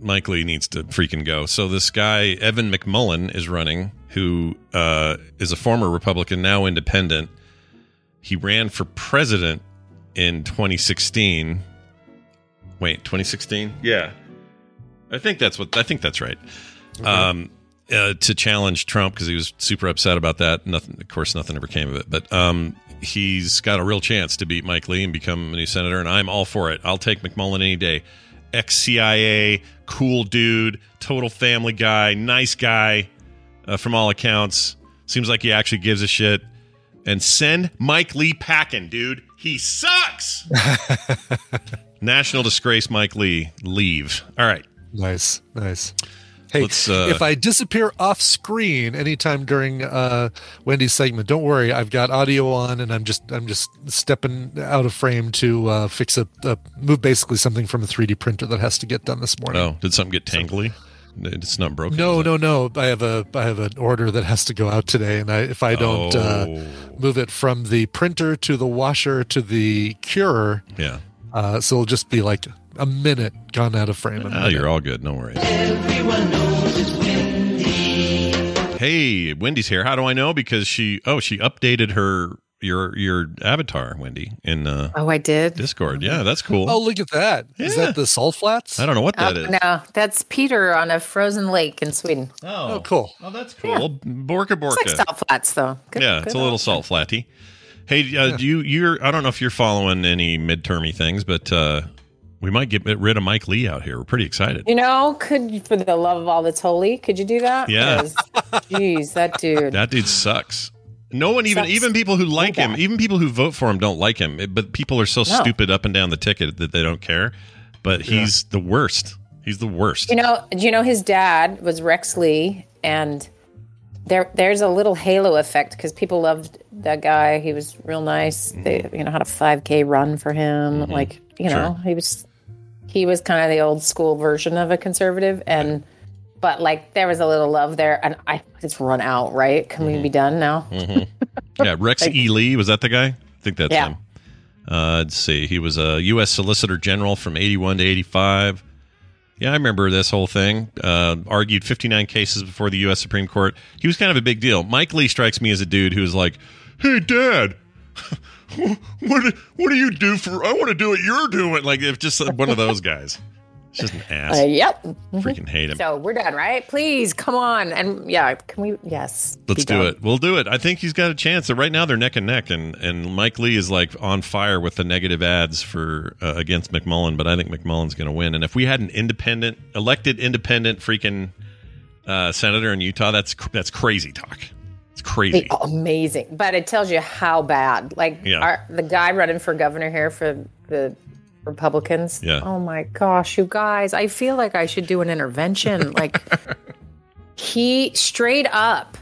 Mike Lee needs to freaking go. So this guy, Evan McMullen, is running, who uh, is a former Republican, now independent. He ran for president in twenty sixteen. Wait, twenty sixteen? Yeah. I think that's what I think that's right. Mm-hmm. Um, uh, to challenge Trump because he was super upset about that. Nothing, of course, nothing ever came of it. But um, he's got a real chance to beat Mike Lee and become a new senator, and I'm all for it. I'll take McMullen any day. Ex-C I A, cool dude, total family guy, nice guy uh, from all accounts. Seems like he actually gives a shit. And send Mike Lee packing, dude. He sucks! National disgrace, Mike Lee. Leave. All right. Nice, nice. Hey, uh, if I disappear off screen anytime during uh, Wendy's segment, don't worry. I've got audio on, and I'm just I'm just stepping out of frame to uh, fix a, a move, basically something from a three D printer that has to get done this morning. Oh, did something get tangly? So, it's not broken. No, no, no. I have a I have an order that has to go out today, and I, if I don't oh. uh, move it from the printer to the washer to the curer, yeah. Uh, so it'll just be like a minute gone out of frame. Oh, you're all good. No worries. Everyone knows it's Wendy. Hey, Wendy's here. How do I know? Because she oh she updated her your your avatar, Wendy, in uh, oh I did Discord. Yeah, that's cool. Oh, look at that. Yeah. Is that the Salt Flats? I don't know what that oh, is. No, that's Peter on a frozen lake in Sweden. Oh, oh cool. Oh, that's cool. Yeah. Borka Borka. It's like Salt Flats though. Good, yeah, good it's a little Salt Flatty. Hey, uh, yeah. do you you're I don't know if you're following any midtermy things, but. Uh, We might get rid of Mike Lee out here. We're pretty excited. You know, could for the love of all that's holy, could you do that? Yeah. Jeez, that dude. That dude sucks. No one even, sucks. even people who like him, even people who vote for him don't like him. But people are so no. stupid up and down the ticket that they don't care. But he's yeah. the worst. He's the worst. You know, you know, his dad was Rex Lee, and there, there's a little halo effect because people loved that guy. He was real nice. Mm-hmm. They, you know, had a five K run for him, mm-hmm. like you know, sure. he was. He was kind of the old school version of a conservative, and but like there was a little love there, and I it's run out, right? Can mm-hmm. we be done now? Mm-hmm. Yeah, Rex like, E. Lee, was that the guy? I think that's yeah. him. Uh, let's see, he was a U S Solicitor General from eighty-one to eighty-five. Yeah, I remember this whole thing. Uh, argued fifty-nine cases before the U S Supreme Court. He was kind of a big deal. Mike Lee strikes me as a dude who's like, "Hey, Dad." What what do you do for? I want to do what you're doing. Like if just one of those guys, it's just an ass. Uh, yep, freaking hate him. So we're done, right? Please come on and yeah, can we? Yes, let's do done. it. We'll do it. I think he's got a chance. Right now they're neck and neck, and and Mike Lee is like on fire with the negative ads for uh, against McMullen, but I think McMullen's going to win. And if we had an independent, elected independent freaking uh, senator in Utah, that's that's crazy talk. It's crazy. The, amazing. But it tells you how bad. Like yeah. our, the guy running for governor here for the Republicans. Yeah. Oh, my gosh, you guys. I feel like I should do an intervention. Like, he straight up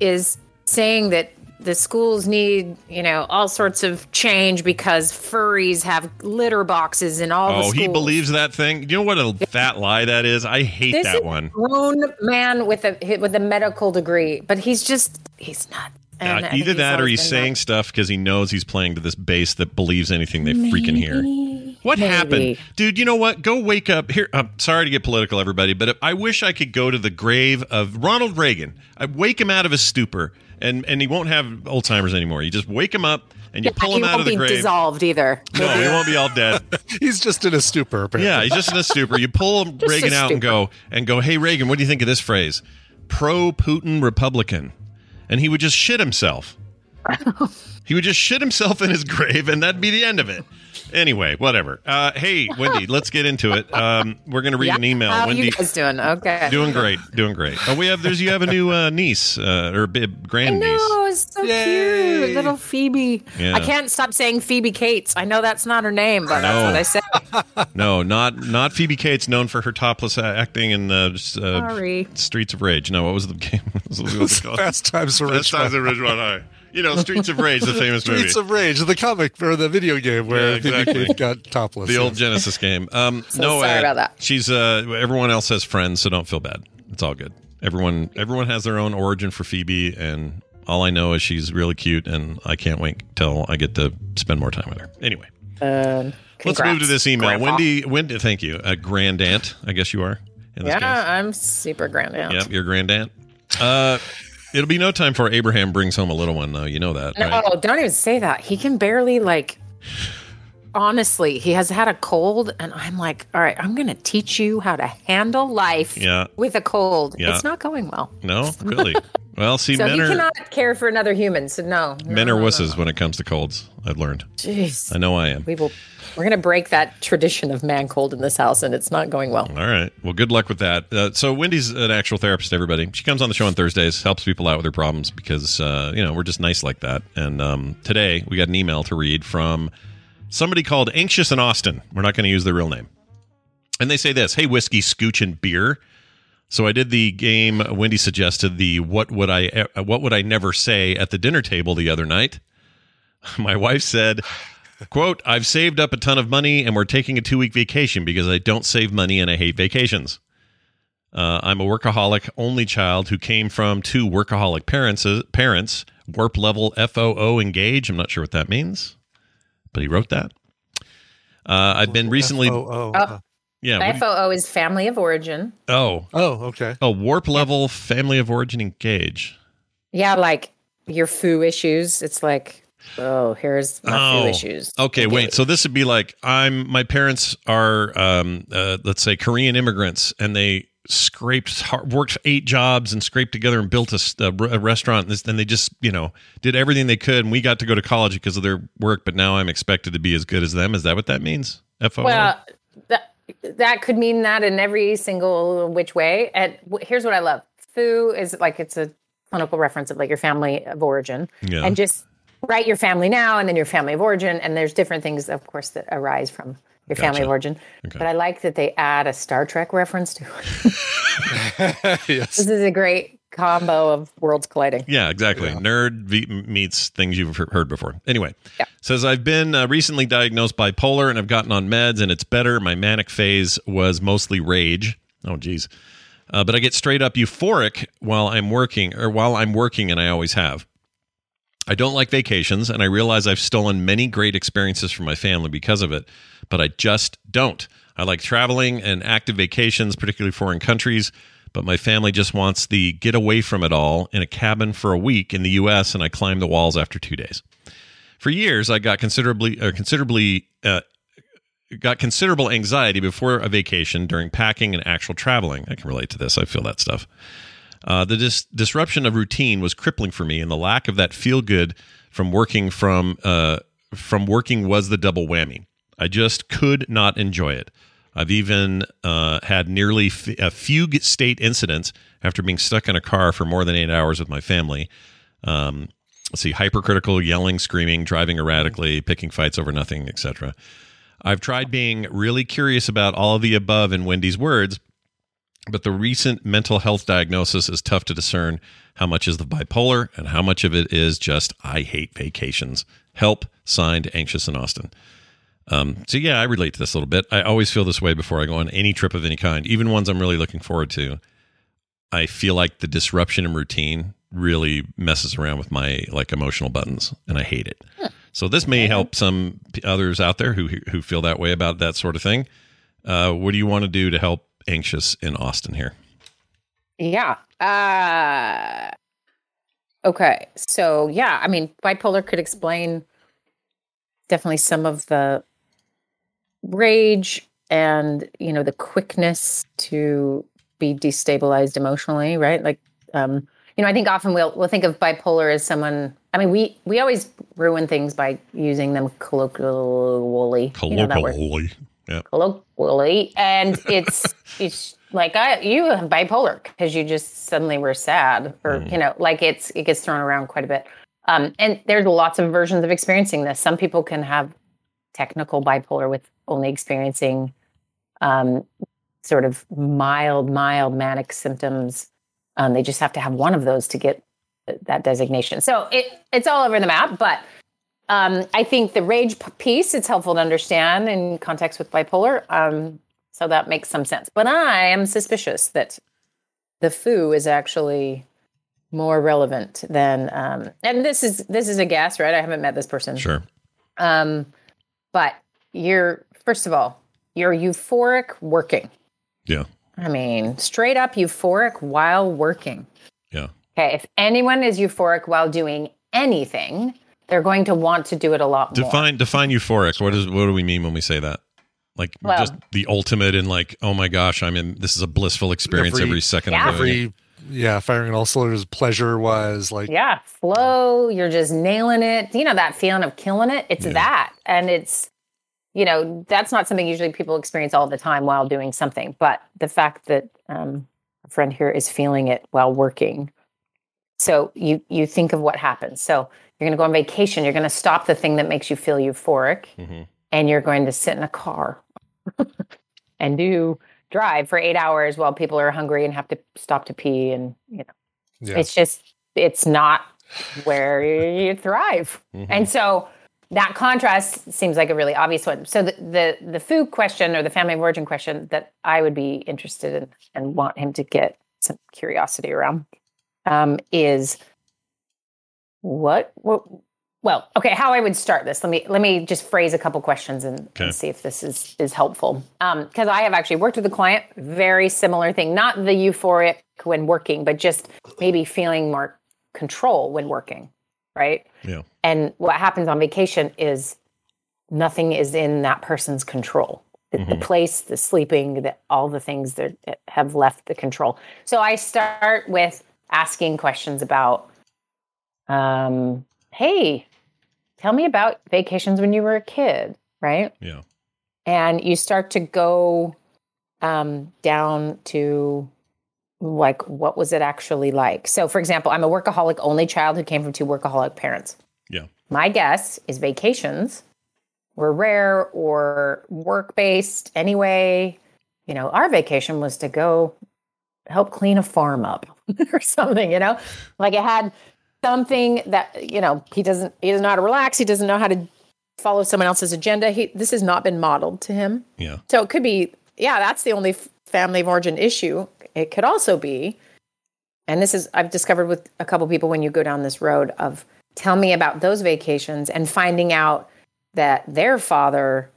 is saying that the schools need, you know, all sorts of change because furries have litter boxes in all oh, the schools. Oh, he believes that thing. You know what a fat lie that is? I hate this that is one. This grown man with a with a medical degree, but he's just, he's not. And yeah, either that or he's saying that. stuff because he knows he's playing to this base that believes anything they Maybe. freaking hear. What Maybe. happened? Dude, you know what? Go wake up. Here, I'm sorry to get political, everybody, but I wish I could go to the grave of Ronald Reagan. I'd wake him out of his stupor. And and he won't have Alzheimer's anymore. You just wake him up and you pull him out of the grave. He won't be dissolved either. No, he won't be all dead. He's just in a stupor, apparently. Yeah, he's just in a stupor. You pull Reagan out and go, and go, hey, Reagan, what do you think of this phrase? Pro-Putin Republican. And he would just shit himself. He would just shit himself in his grave, and that'd be the end of it. Anyway, whatever. Uh, hey, Wendy, let's get into it. Um, we're going to read yeah. an email. How Wendy, are you guys doing? Okay. Doing great. Doing great. Oh, we have, there's, you have a new uh, niece, uh, or uh, grandniece. I know. It's so Yay. cute. Little Phoebe. Yeah. I can't stop saying Phoebe Cates. I know that's not her name, but no. that's what I said. No, not not Phoebe Cates, known for her topless acting in uh, uh, Streets of Rage. No, what was the game? What was it, what was it called? Fast Times at Ridgemont High. You know, Streets of Rage, the famous movie. Streets of Rage, the comic or the video game where yeah, exactly. it got topless. The old Genesis game. Um, so no, sorry uh, about that. She's uh, everyone else has friends, so don't feel bad. It's all good. Everyone, everyone has their own origin for Phoebe, and all I know is she's really cute, and I can't wait till I get to spend more time with her. Anyway, um, let's move to this email. Grandpa. Wendy, Wendy, thank you, uh, grandaunt. I guess you are. In this yeah, case. I'm super grandaunt. Yep, you're grandaunt. Uh. It'll be no time for Abraham brings home a little one, though. You know that, No, right? Don't even say that. He can barely, like, honestly, he has had a cold, and I'm like, all right, I'm going to teach you how to handle life yeah. with a cold. Yeah. It's not going well. No, really? Well, see, so men are... So you cannot care for another human, so no. no men are no, wusses no. when it comes to colds, I've learned. Jeez. I know I am. We will, we're going to break that tradition of man cold in this house, and it's not going well. All right. Well, good luck with that. Uh, so Wendy's an actual therapist, everybody. She comes on the show on Thursdays, helps people out with their problems because, uh, you know, we're just nice like that. And um, today we got an email to read from somebody called Anxious in Austin. We're not going to use their real name. And they say this, hey, whiskey, scooch, and beer. So I did the game Wendy suggested, the what would I what would I never say at the dinner table the other night. My wife said, quote, I've saved up a ton of money and we're taking a two-week vacation because I don't save money and I hate vacations. Uh, I'm a workaholic only child who came from two workaholic parents, parents, warp level F O O engage. I'm not sure what that means, but he wrote that. Uh, I've been recently... F O O. Oh. Yeah, F O O you, is family of origin. Oh. Oh, okay. A warp level family of origin engage. Yeah, like your foo issues. It's like, oh, here's my oh, foo issues. Okay, engage. Wait. So this would be like, I'm. my parents are, um, uh, let's say, Korean immigrants, and they scraped, worked eight jobs and scraped together and built a, a restaurant. And, this, and they just, you know, did everything they could. And we got to go to college because of their work. But now I'm expected to be as good as them. Is that what that means? F O O? Well, that. That could mean that in every single which way. And here's what I love. Foo is like, it's a clinical reference of like your family of origin. Yeah. And just write your family now and then your family of origin. And there's different things, of course, that arise from your gotcha. family of origin. Okay. But I like that they add a Star Trek reference to it. Yes. This is a great combo of worlds colliding. Yeah, exactly. Yeah. Nerd v- meets things you've heard before. Anyway, yeah. Says, I've been uh, recently diagnosed bipolar and I've gotten on meds and it's better. My manic phase was mostly rage. Oh, geez. Uh, but I get straight up euphoric while I'm working or while I'm working and I always have. I don't like vacations and I realize I've stolen many great experiences from my family because of it, but I just don't. I like traveling and active vacations, particularly foreign countries. But my family just wants the get away from it all in a cabin for a week in the U S and I climbed the walls after two days. For years, I got considerably, or considerably, uh, got considerable anxiety before a vacation during packing and actual traveling. I can relate to this. I feel that stuff. Uh, the dis- disruption of routine was crippling for me, and the lack of that feel good from working from uh, from working was the double whammy. I just could not enjoy it. I've even uh, had nearly f- a fugue state incidents after being stuck in a car for more than eight hours with my family. Um, let's see, hypercritical, yelling, screaming, driving erratically, picking fights over nothing, et cetera. I've tried being really curious about all of the above in Wendy's words, but the recent mental health diagnosis is tough to discern how much is the bipolar and how much of it is just, I hate vacations. Help, signed, Anxious in Austin. Um, so yeah, I relate to this a little bit. I always feel this way before I go on any trip of any kind, even ones I'm really looking forward to. I feel like the disruption in routine really messes around with my like emotional buttons, and I hate it. Huh. So this may help some others out there who who feel that way about that sort of thing. Uh, what do you want to do to help Anxious in Austin here? Yeah. Uh, okay. So yeah, I mean, bipolar could explain definitely some of the rage and, you know, the quickness to be destabilized emotionally, right? Like, um, you know, I think often we'll we'll think of bipolar as someone. I mean, we we always ruin things by using them colloquially. Colloquially, you know, yeah. Colloquially, and it's it's like I you have bipolar because you just suddenly were sad, or mm. you know, like it's it gets thrown around quite a bit. Um, and there's lots of versions of experiencing this. Some people can have technical bipolar with only experiencing um, sort of mild, mild manic symptoms. Um, they just have to have one of those to get that designation. So it, it's all over the map. But um, I think the rage piece, it's helpful to understand in context with bipolar. Um, so that makes some sense. But I am suspicious that the foo is actually more relevant than, um, and this is, this is a guess, right? I haven't met this person. Sure. Um, but you're, first of all, you're euphoric working. Yeah. I mean, straight up euphoric while working. Yeah. Okay. If anyone is euphoric while doing anything, they're going to want to do it a lot more. Define, define euphoric. What is, what do we mean when we say that? Like well, just the ultimate in like, oh my gosh, I'm in, this is a blissful experience every, every second. Yeah. Of every, yeah. Firing on all cylinders, pleasure was like, yeah, flow. You're just nailing it. You know, that feeling of killing it. It's yeah. that. And it's, you know, that's not something usually people experience all the time while doing something. But the fact that um, a friend here is feeling it while working. So you you think of what happens. So you're going to go on vacation. You're going to stop the thing that makes you feel euphoric. Mm-hmm. And you're going to sit in a car and do drive for eight hours while people are hungry and have to stop to pee. And, you know, yeah. it's just, it's not where you thrive. Mm-hmm. And so that contrast seems like a really obvious one. So the, the the food question or the family of origin question that I would be interested in and want him to get some curiosity around um, is what, what? Well, okay, how I would start this. Let me let me just phrase a couple questions and, okay. and see if this is, is helpful. Because um, I have actually worked with a client, very similar thing. Not the euphoric when working, but just maybe feeling more control when working. Right. Yeah. And what happens on vacation is nothing is in that person's control. Mm-hmm. The place, the sleeping, the, all the things that have left the control. So I start with asking questions about, um, hey, tell me about vacations when you were a kid. Right. Yeah. And you start to go um, down to like, what was it actually like? So, for example, I'm a workaholic only child who came from two workaholic parents. Yeah. My guess is vacations were rare or work-based anyway. You know, our vacation was to go help clean a farm up or something, you know? Like it had something that, you know, he doesn't, he doesn't know how to relax. He doesn't know how to follow someone else's agenda. He, this has not been modeled to him. Yeah. So it could be, yeah, that's the only family of origin issue. It could also be, and this is, I've discovered with a couple people when you go down this road of tell me about those vacations and finding out that their father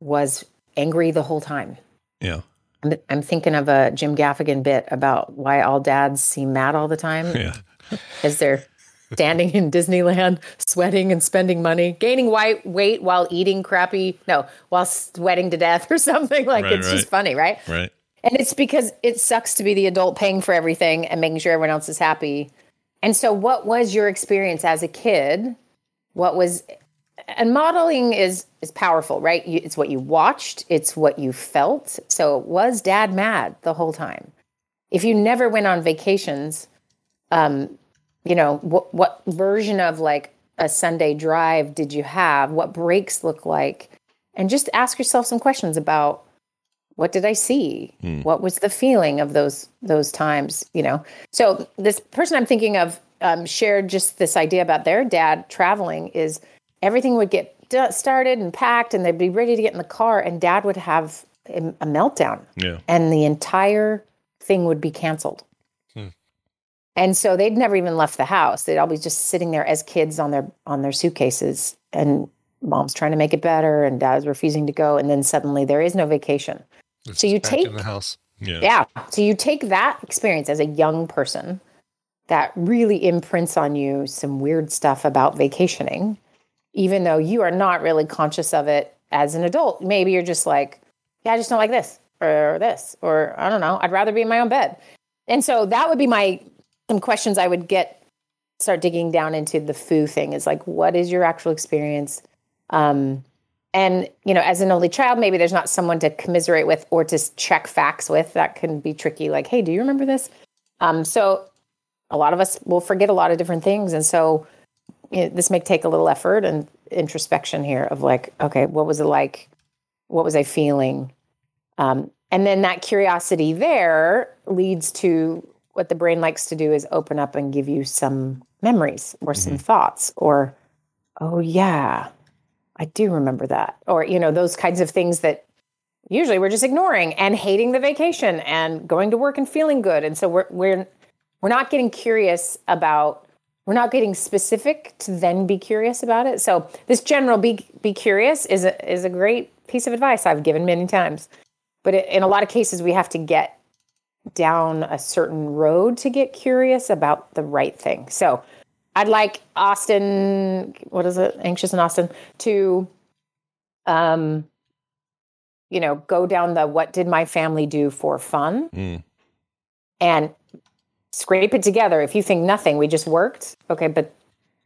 was angry the whole time. Yeah. I'm, I'm thinking of a Jim Gaffigan bit about why all dads seem mad all the time. Yeah. Because they're standing in Disneyland, sweating and spending money, gaining white weight while eating crappy, no, while sweating to death or something like right, it's right. just funny, right? Right. And it's because it sucks to be the adult paying for everything and making sure everyone else is happy. And so what was your experience as a kid? What was, and modeling is, is powerful, right? You, it's what you watched. It's what you felt. So was dad mad the whole time? If you never went on vacations, um, you know, what, what version of like a Sunday drive did you have? What breaks look like? And just ask yourself some questions about what did I see? Mm. What was the feeling of those, those times, you know? So this person I'm thinking of um, shared just this idea about their dad traveling is everything would get started and packed and they'd be ready to get in the car and dad would have a meltdown yeah. and the entire thing would be canceled. Hmm. And so they'd never even left the house. They'd always just sitting there as kids on their, on their suitcases and mom's trying to make it better and dad's refusing to go. And then suddenly there is no vacation. It's so you take in the house. Yeah. yeah. So you take that experience as a young person that really imprints on you some weird stuff about vacationing, even though you are not really conscious of it as an adult. Maybe you're just like, yeah, I just don't like this or this, or I don't know, I'd rather be in my own bed. And so that would be my, some questions I would get, start digging down into the foo thing is like, what is your actual experience? Um, and, you know, as an only child, maybe there's not someone to commiserate with or to check facts with. That can be tricky. Like, hey, do you remember this? Um, so a lot of us will forget a lot of different things. And so It, this may take a little effort and introspection here of like, okay, what was it like? What was I feeling? Um, and then that curiosity there leads to what the brain likes to do is open up and give you some memories or some mm-hmm. thoughts or, oh yeah, I do remember that. Or, you know, those kinds of things that usually we're just ignoring and hating the vacation and going to work and feeling good. And so we're, we're, we're not getting curious about We're not getting specific to then be curious about it. So this general be be curious is a, is a great piece of advice I've given many times. But it, in a lot of cases, we have to get down a certain road to get curious about the right thing. So I'd like Austin, what is it, Anxious in Austin, to, um, you know, go down the what did my family do for fun mm. and scrape it together. If you think nothing, we just worked. Okay, but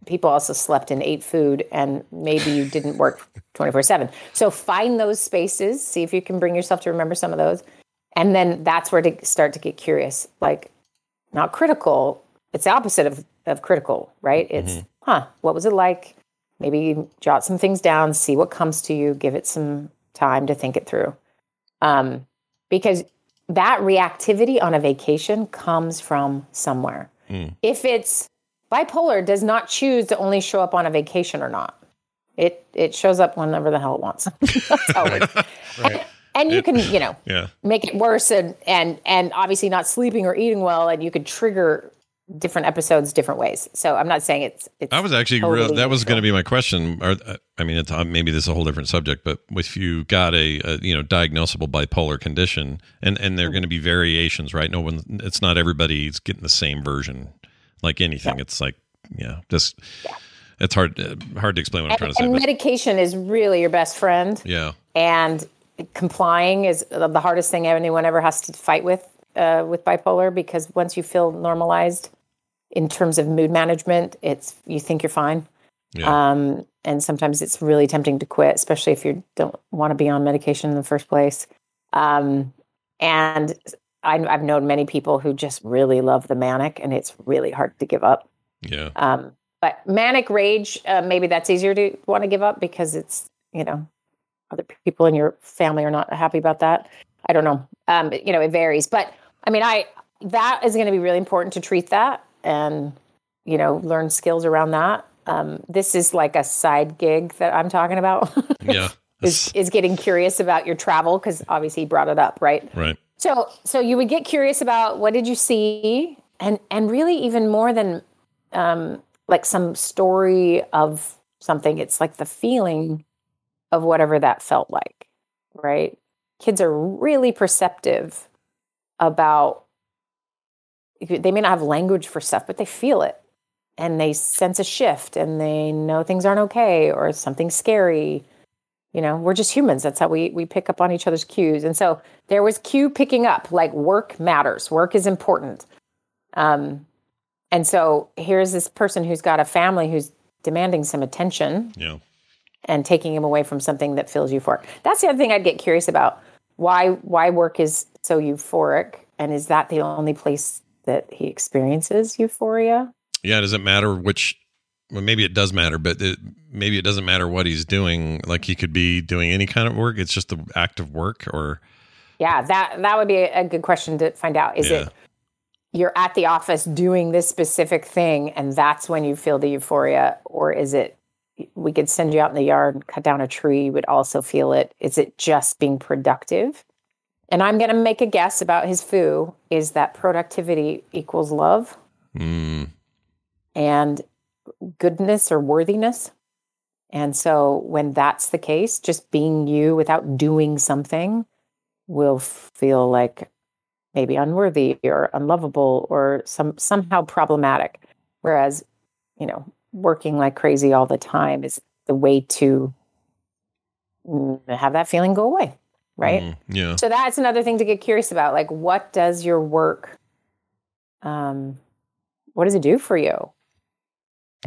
people also slept and ate food, and maybe you didn't work twenty-four seven. So find those spaces, see if you can bring yourself to remember some of those. And then that's where to start to get curious. Like, not critical. It's the opposite of, of critical, right? It's, mm-hmm. huh, what was it like? Maybe jot some things down, see what comes to you, give it some time to think it through. Um, because that reactivity on a vacation comes from somewhere. Mm. If it's bipolar, does not choose to only show up on a vacation or not. It it shows up whenever the hell it wants. That's how it right. And, and you it, can, you know, yeah. make it worse and, and, and obviously not sleeping or eating well, and you could trigger different episodes different ways. So I'm not saying it's... it's I was actually... Totally real, that was going to be my question. Or, I mean, it's, maybe this is a whole different subject, but if you got a, a you know, diagnosable bipolar condition, and, and there are mm-hmm. going to be variations, right? No one... It's not everybody's getting the same version. Like anything, yeah. it's like, yeah, just... Yeah. It's hard, hard to explain what and, I'm trying to and say. And medication but, is really your best friend. Yeah. And complying is the hardest thing anyone ever has to fight with, uh, with bipolar, because once you feel normalized... in terms of mood management, it's you think you're fine. Yeah. Um, and sometimes it's really tempting to quit, especially if you don't want to be on medication in the first place. Um, and I, I've known many people who just really love the manic, and it's really hard to give up. Yeah. Um, but manic rage, uh, maybe that's easier to want to give up because it's, you know, other people in your family are not happy about that. I don't know. Um, but, you know, it varies. But I mean, I that is going to be really important to treat that. And, you know, learn skills around that. Um, this is like a side gig that I'm talking about. yeah. Is, is getting curious about your travel, because obviously he brought it up, right? Right. So so you would get curious about what did you see? And, and really even more than um, like some story of something, it's like the feeling of whatever that felt like, right? Kids are really perceptive about... They may not have language for stuff, but they feel it and they sense a shift and they know things aren't okay or something's scary. You know, we're just humans. That's how we, we pick up on each other's cues. And so there was cue picking up, like work matters. Work is important. Um, and so here's this person who's got a family who's demanding some attention yeah. and taking him away from something that fills you for it. That's the other thing I'd get curious about. Why, why work is so euphoric? And is that the only place that he experiences euphoria? Yeah, does it matter which? Well, maybe it does matter, but it, maybe it doesn't matter what he's doing. Like, he could be doing any kind of work. It's just the act of work, or. Yeah, that that would be a good question to find out. Is yeah. it you're at the office doing this specific thing, and that's when you feel the euphoria, or is it we could send you out in the yard and cut down a tree, you would also feel it? Is it just being productive? And I'm going to make a guess about his foo is that productivity equals love. Mm. And goodness or worthiness. And so when that's the case, just being you without doing something will feel like maybe unworthy or unlovable or some somehow problematic. Whereas, you know, working like crazy all the time is the way to have that feeling go away. Right. Mm, yeah. So that's another thing to get curious about. Like, what does your work, um, what does it do for you?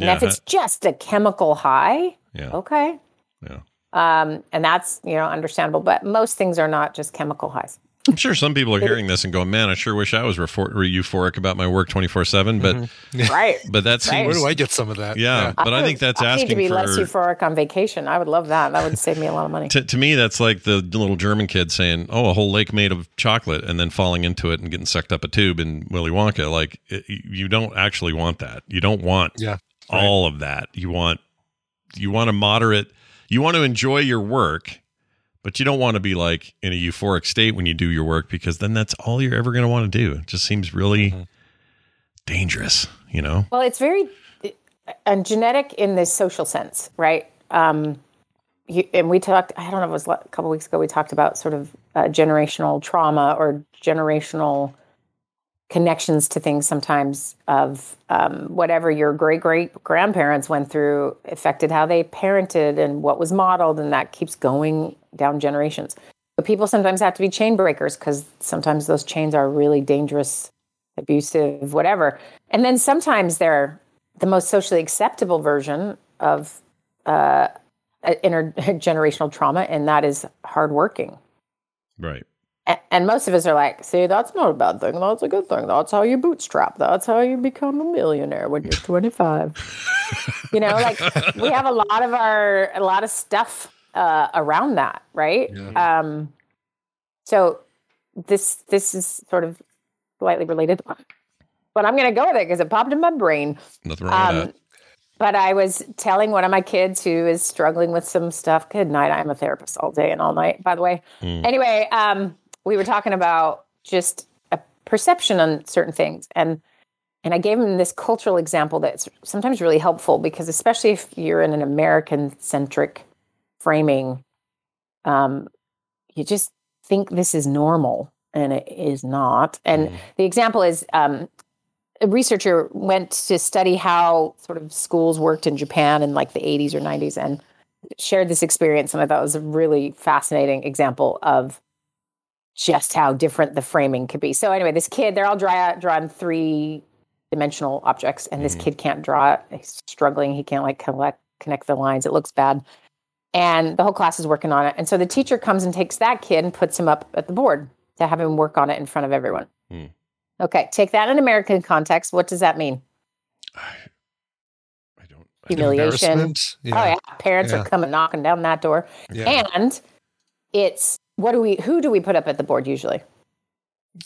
And yeah, if it's just a chemical high, yeah. okay. Yeah. Um, and that's, you know, understandable, but most things are not just chemical highs. I'm sure some people are hearing this and going, man, I sure wish I was refor- re- euphoric about my work twenty-four seven, but, mm-hmm. right. but that's, right. where do I get some of that? Yeah. yeah. But I, would, I think that's I asking to be for, less euphoric on vacation. I would love that. That would save me a lot of money. To, to me, that's like the little German kid saying, oh, a whole lake made of chocolate, and then falling into it and getting sucked up a tube in Willy Wonka. Like, it, you don't actually want that. You don't want yeah, all right. of that. You want, you want a moderate, you want to enjoy your work. But you don't want to be like in a euphoric state when you do your work, because then that's all you're ever going to want to do. It just seems really mm-hmm. dangerous, you know? Well, it's very and genetic in this social sense, right? Um, you, and we talked, I don't know, it was a couple of weeks ago, we talked about sort of uh, generational trauma or generational connections to things sometimes of um, whatever your great-great-grandparents went through affected how they parented and what was modeled, and that keeps going down generations. But people sometimes have to be chain breakers, because sometimes those chains are really dangerous, abusive, whatever. And then sometimes they're the most socially acceptable version of uh, intergenerational trauma, and that is hardworking. Right. And most of us are like, see, that's not a bad thing. That's a good thing. That's how you bootstrap. That's how you become a millionaire when you're twenty-five. You know, like, we have a lot of our, a lot of stuff uh, around that, right? Yeah. Um, so this this is sort of slightly related. But I'm going to go with it because it popped in my brain. Nothing wrong um, with that. But I was telling one of my kids who is struggling with some stuff. Good night. I'm a therapist all day and all night, by the way. Mm. Anyway, um, we were talking about just a perception on certain things. And and I gave him this cultural example that's sometimes really helpful, because especially if you're in an American-centric framing, um, you just think this is normal, and it is not. And mm. the example is... Um, a researcher went to study how sort of schools worked in Japan in like the eighties or nineties, and shared this experience. And I thought it was a really fascinating example of just how different the framing could be. So anyway, this kid, they're all draw, drawn three dimensional objects, and this mm. kid can't draw it. He's struggling. He can't like collect, connect the lines. It looks bad. And the whole class is working on it. And so the teacher comes and takes that kid and puts him up at the board to have him work on it in front of everyone. Mm. Okay, take that in American context. What does that mean? I, I don't. Humiliation. Yeah. Oh yeah, parents yeah. are coming knocking down that door. Yeah. And it's what do we? Who do we put up at the board usually?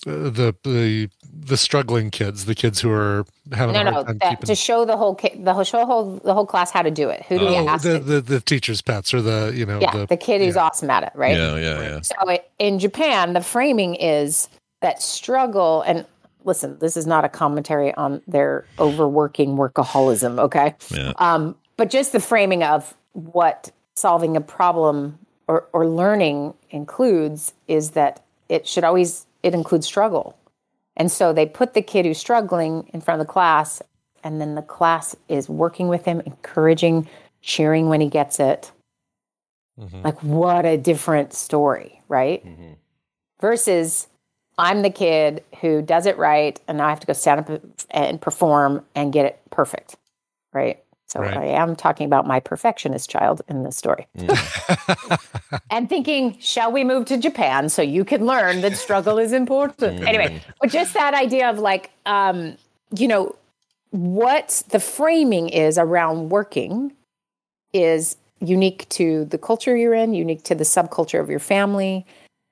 Uh, the the the struggling kids, the kids who are having no, a hard no, time that, keeping... to show the whole ki- the whole show whole the whole class how to do it. Who do oh, we ask? The, the the teacher's pets, or the you know yeah, the, the kid who's yeah. awesome at it, right? Yeah, yeah, yeah. So it, in Japan, the framing is that struggle and. Listen, this is not a commentary on their overworking workaholism, okay? Yeah. Um, but just the framing of what solving a problem or, or learning includes is that it should always, it includes struggle. And so they put the kid who's struggling in front of the class, and then the class is working with him, encouraging, cheering when he gets it. Mm-hmm. Like, what a different story, right? Mm-hmm. Versus... I'm the kid who does it right, and now I have to go stand up and perform and get it perfect, right? So right. I am talking about my perfectionist child in this story. Mm. And thinking, shall we move to Japan so you can learn that struggle is important? Mm. Anyway, but just that idea of like, um, you know, what the framing is around working is unique to the culture you're in, unique to the subculture of your family.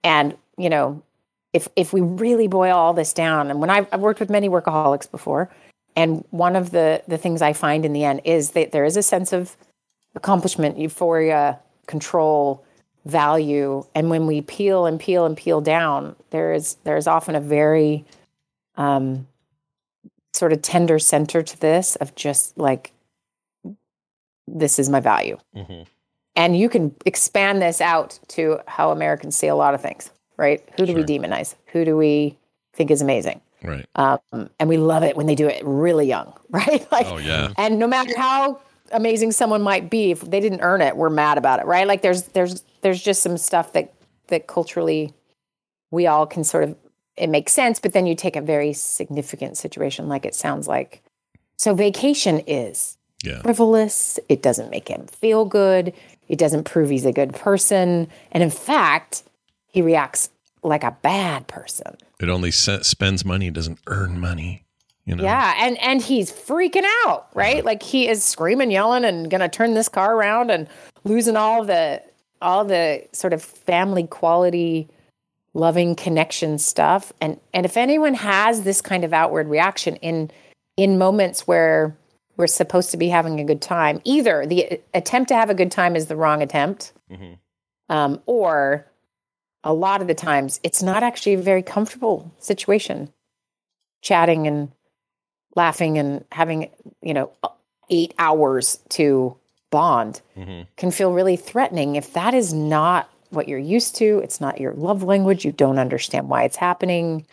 And, you know, if if we really boil all this down, and when I've, I've worked with many workaholics before, and one of the, the things I find in the end is that there is a sense of accomplishment, euphoria, control, value. And when we peel and peel and peel down, there is there is often a very um, sort of tender center to this of just like, this is my value. Mm-hmm. And you can expand this out to how Americans see a lot of things, right? Who do sure. we demonize? Who do we think is amazing? Right. Um, and we love it when they do it really young, right? Like, oh, yeah. And no matter how amazing someone might be, if they didn't earn it, we're mad about it, right? Like there's there's there's just some stuff that that culturally we all can sort of, it makes sense, but then you take a very significant situation like it sounds like. So vacation is yeah. frivolous. It doesn't make him feel good. It doesn't prove he's a good person. And in fact, he reacts like a bad person. It only set, spends money, doesn't earn money. You know? Yeah, and, and he's freaking out, right? Yeah. Like he is screaming, yelling, and gonna turn this car around and losing all the all the sort of family quality, loving connection stuff. And and if anyone has this kind of outward reaction in in moments where we're supposed to be having a good time, either the attempt to have a good time is the wrong attempt, mm-hmm. um, or a lot of the times, it's not actually a very comfortable situation. Chatting and laughing and having, you know, eight hours to bond mm-hmm. can feel really threatening. If that is not what you're used to, it's not your love language, you don't understand why it's happening.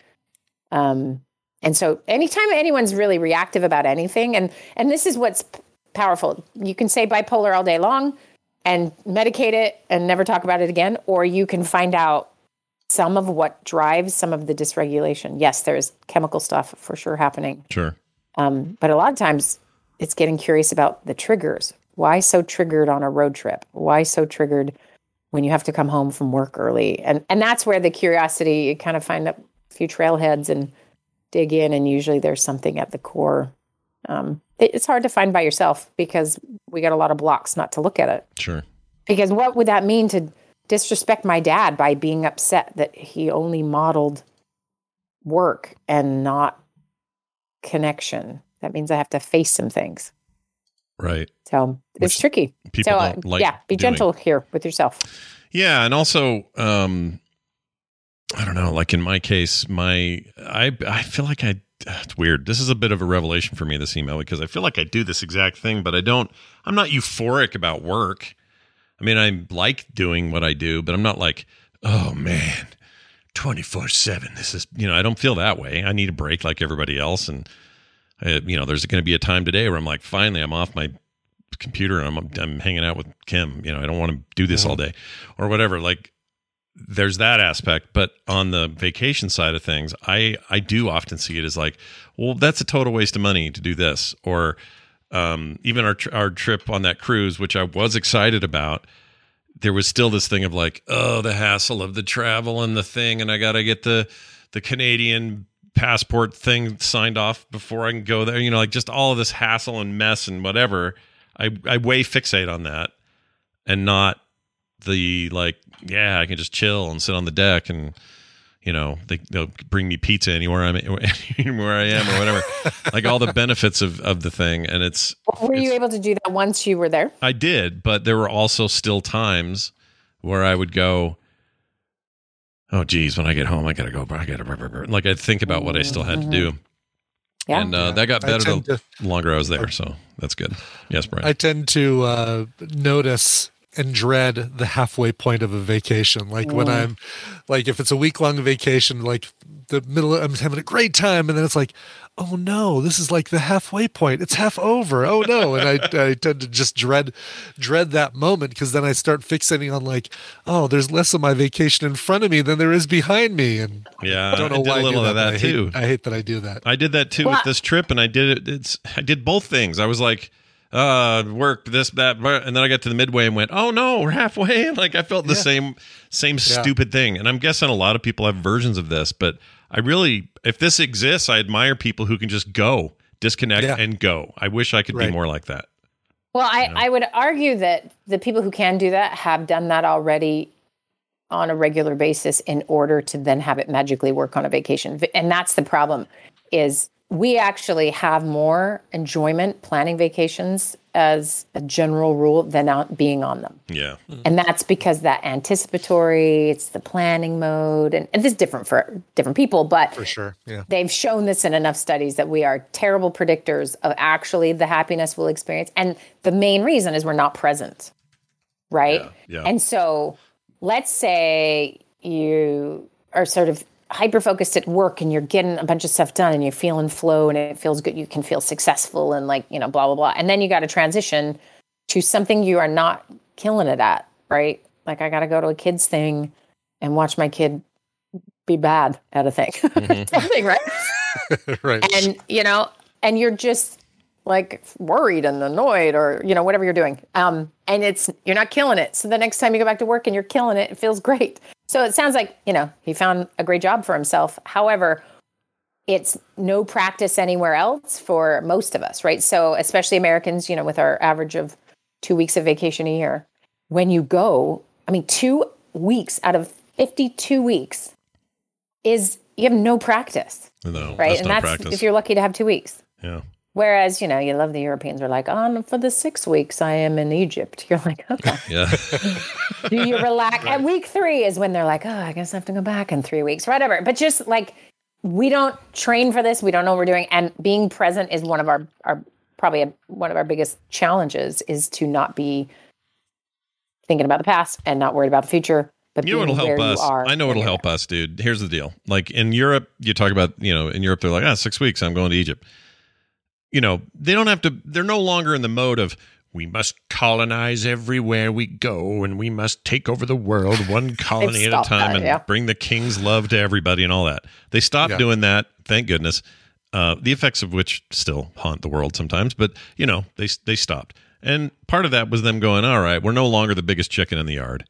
Um, and so anytime anyone's really reactive about anything, and, and this is what's p- powerful. You can say bipolar all day long, and medicate it and never talk about it again, or you can find out some of what drives some of the dysregulation. Yes, there's chemical stuff for sure happening. Sure. Um, but a lot of times it's getting curious about the triggers. Why so triggered on a road trip? Why so triggered when you have to come home from work early? And and that's where the curiosity, you kind of find a few trailheads and dig in, and usually there's something at the core. Um, it's hard to find by yourself because we got a lot of blocks not to look at it. Sure. Because what would that mean to disrespect my dad by being upset that he only modeled work and not connection? That means I have to face some things. Right. So it's Which tricky. People so, uh, like yeah, be doing. gentle here with yourself. Yeah. And also, um, I don't know, like in my case, my, I, I feel like I, it's weird. This is a bit of a revelation for me, this email, because I feel like I do this exact thing, but I don't, I'm not euphoric about work. I mean, I like doing what I do, but I'm not like, oh man, twenty-four seven. This is, you know, I don't feel that way. I need a break like everybody else. And I, you know, there's going to be a time today where I'm like, finally, I'm off my computer and I'm, I'm hanging out with Kim. You know, I don't want to do this all day or whatever. Like, there's that aspect, but on the vacation side of things, I, I do often see it as like, well, that's a total waste of money to do this. Or, um, even our, our trip on that cruise, which I was excited about, there was still this thing of like, oh, the hassle of the travel and the thing. And I got to get the, the Canadian passport thing signed off before I can go there. You know, like just all of this hassle and mess and whatever. I, I way fixate on that and not the like, yeah, I can just chill and sit on the deck and, you know, they, they'll bring me pizza anywhere I'm anywhere I am or whatever, like all the benefits of, of the thing. And it's, were it's, you able to do that once you were there? I did, but there were also still times where I would go, oh geez, when I get home, I gotta go, I gotta, like I'd think about what I still had to do. Yeah. And uh, that got better the to, longer I was there. So that's good. Yes, Brian. I tend to uh, notice and dread the halfway point of a vacation. Like mm. when I'm like, if it's a week long vacation, like the middle, I'm having a great time. And then it's like, oh no, this is like the halfway point. It's half over. Oh no. And I, I tend to just dread, dread that moment. Cause then I start fixating on like, oh, there's less of my vacation in front of me than there is behind me. And yeah, I don't know I why a little I do that, of that I too. Hate, I hate that I do that. I did that too well, with this trip and I did it. It's, I did both things. I was like, uh, work this, that, and then I got to the midway and went, oh no, we're halfway. Like I felt the yeah. same, same yeah. stupid thing. And I'm guessing a lot of people have versions of this, but I really, if this exists, I admire people who can just go disconnect yeah. and go. I wish I could right. be more like that. Well, I, you know? I would argue that the people who can do that have done that already on a regular basis in order to then have it magically work on a vacation. And that's the problem, is we actually have more enjoyment planning vacations as a general rule than not being on them. Yeah. Mm-hmm. And that's because that anticipatory, it's the planning mode, and, and this is different for different people, but for sure. Yeah. They've shown this in enough studies that we are terrible predictors of actually the happiness we'll experience. And the main reason is we're not present. Right. Yeah. Yeah. And so let's say you are sort of hyper-focused at work and you're getting a bunch of stuff done and you're feeling flow and it feels good. You can feel successful and like, you know, blah, blah, blah. And then you got to transition to something you are not killing it at, right? Like I got to go to a kid's thing and watch my kid be bad at a thing, mm-hmm. something, right? right. And, you know, and you're just like worried and annoyed or, you know, whatever you're doing. Um, and it's, you're not killing it. So the next time you go back to work and you're killing it, it feels great. So it sounds like, you know, he found a great job for himself. However, it's no practice anywhere else for most of us, right? So especially Americans, you know, with our average of two weeks of vacation a year, when you go, I mean, two weeks out of fifty-two weeks is, you have no practice, no, right? That's and no that's practice. If you're lucky to have two weeks. Yeah. Whereas, you know, you love the Europeans are like, on for the six weeks I am in Egypt. You're like, okay. Yeah. Do you relax? Right. And week three is when they're like, oh, I guess I have to go back in three weeks, whatever. But just like, we don't train for this. We don't know what we're doing. And being present is one of our, our probably a, one of our biggest challenges is to not be thinking about the past and not worried about the future. But you know it'll help us. I know it'll help us, dude. Here's the deal. Like in Europe, you talk about, you know, in Europe, they're like, ah, six weeks, I'm going to Egypt. You know, they don't have to, they're no longer in the mode of, we must colonize everywhere we go and we must take over the world one colony at a time that, and yeah. bring the king's love to everybody and all that. They stopped yeah. doing that, thank goodness, uh, the effects of which still haunt the world sometimes, but, you know, they they stopped. And part of that was them going, all right, we're no longer the biggest chicken in the yard.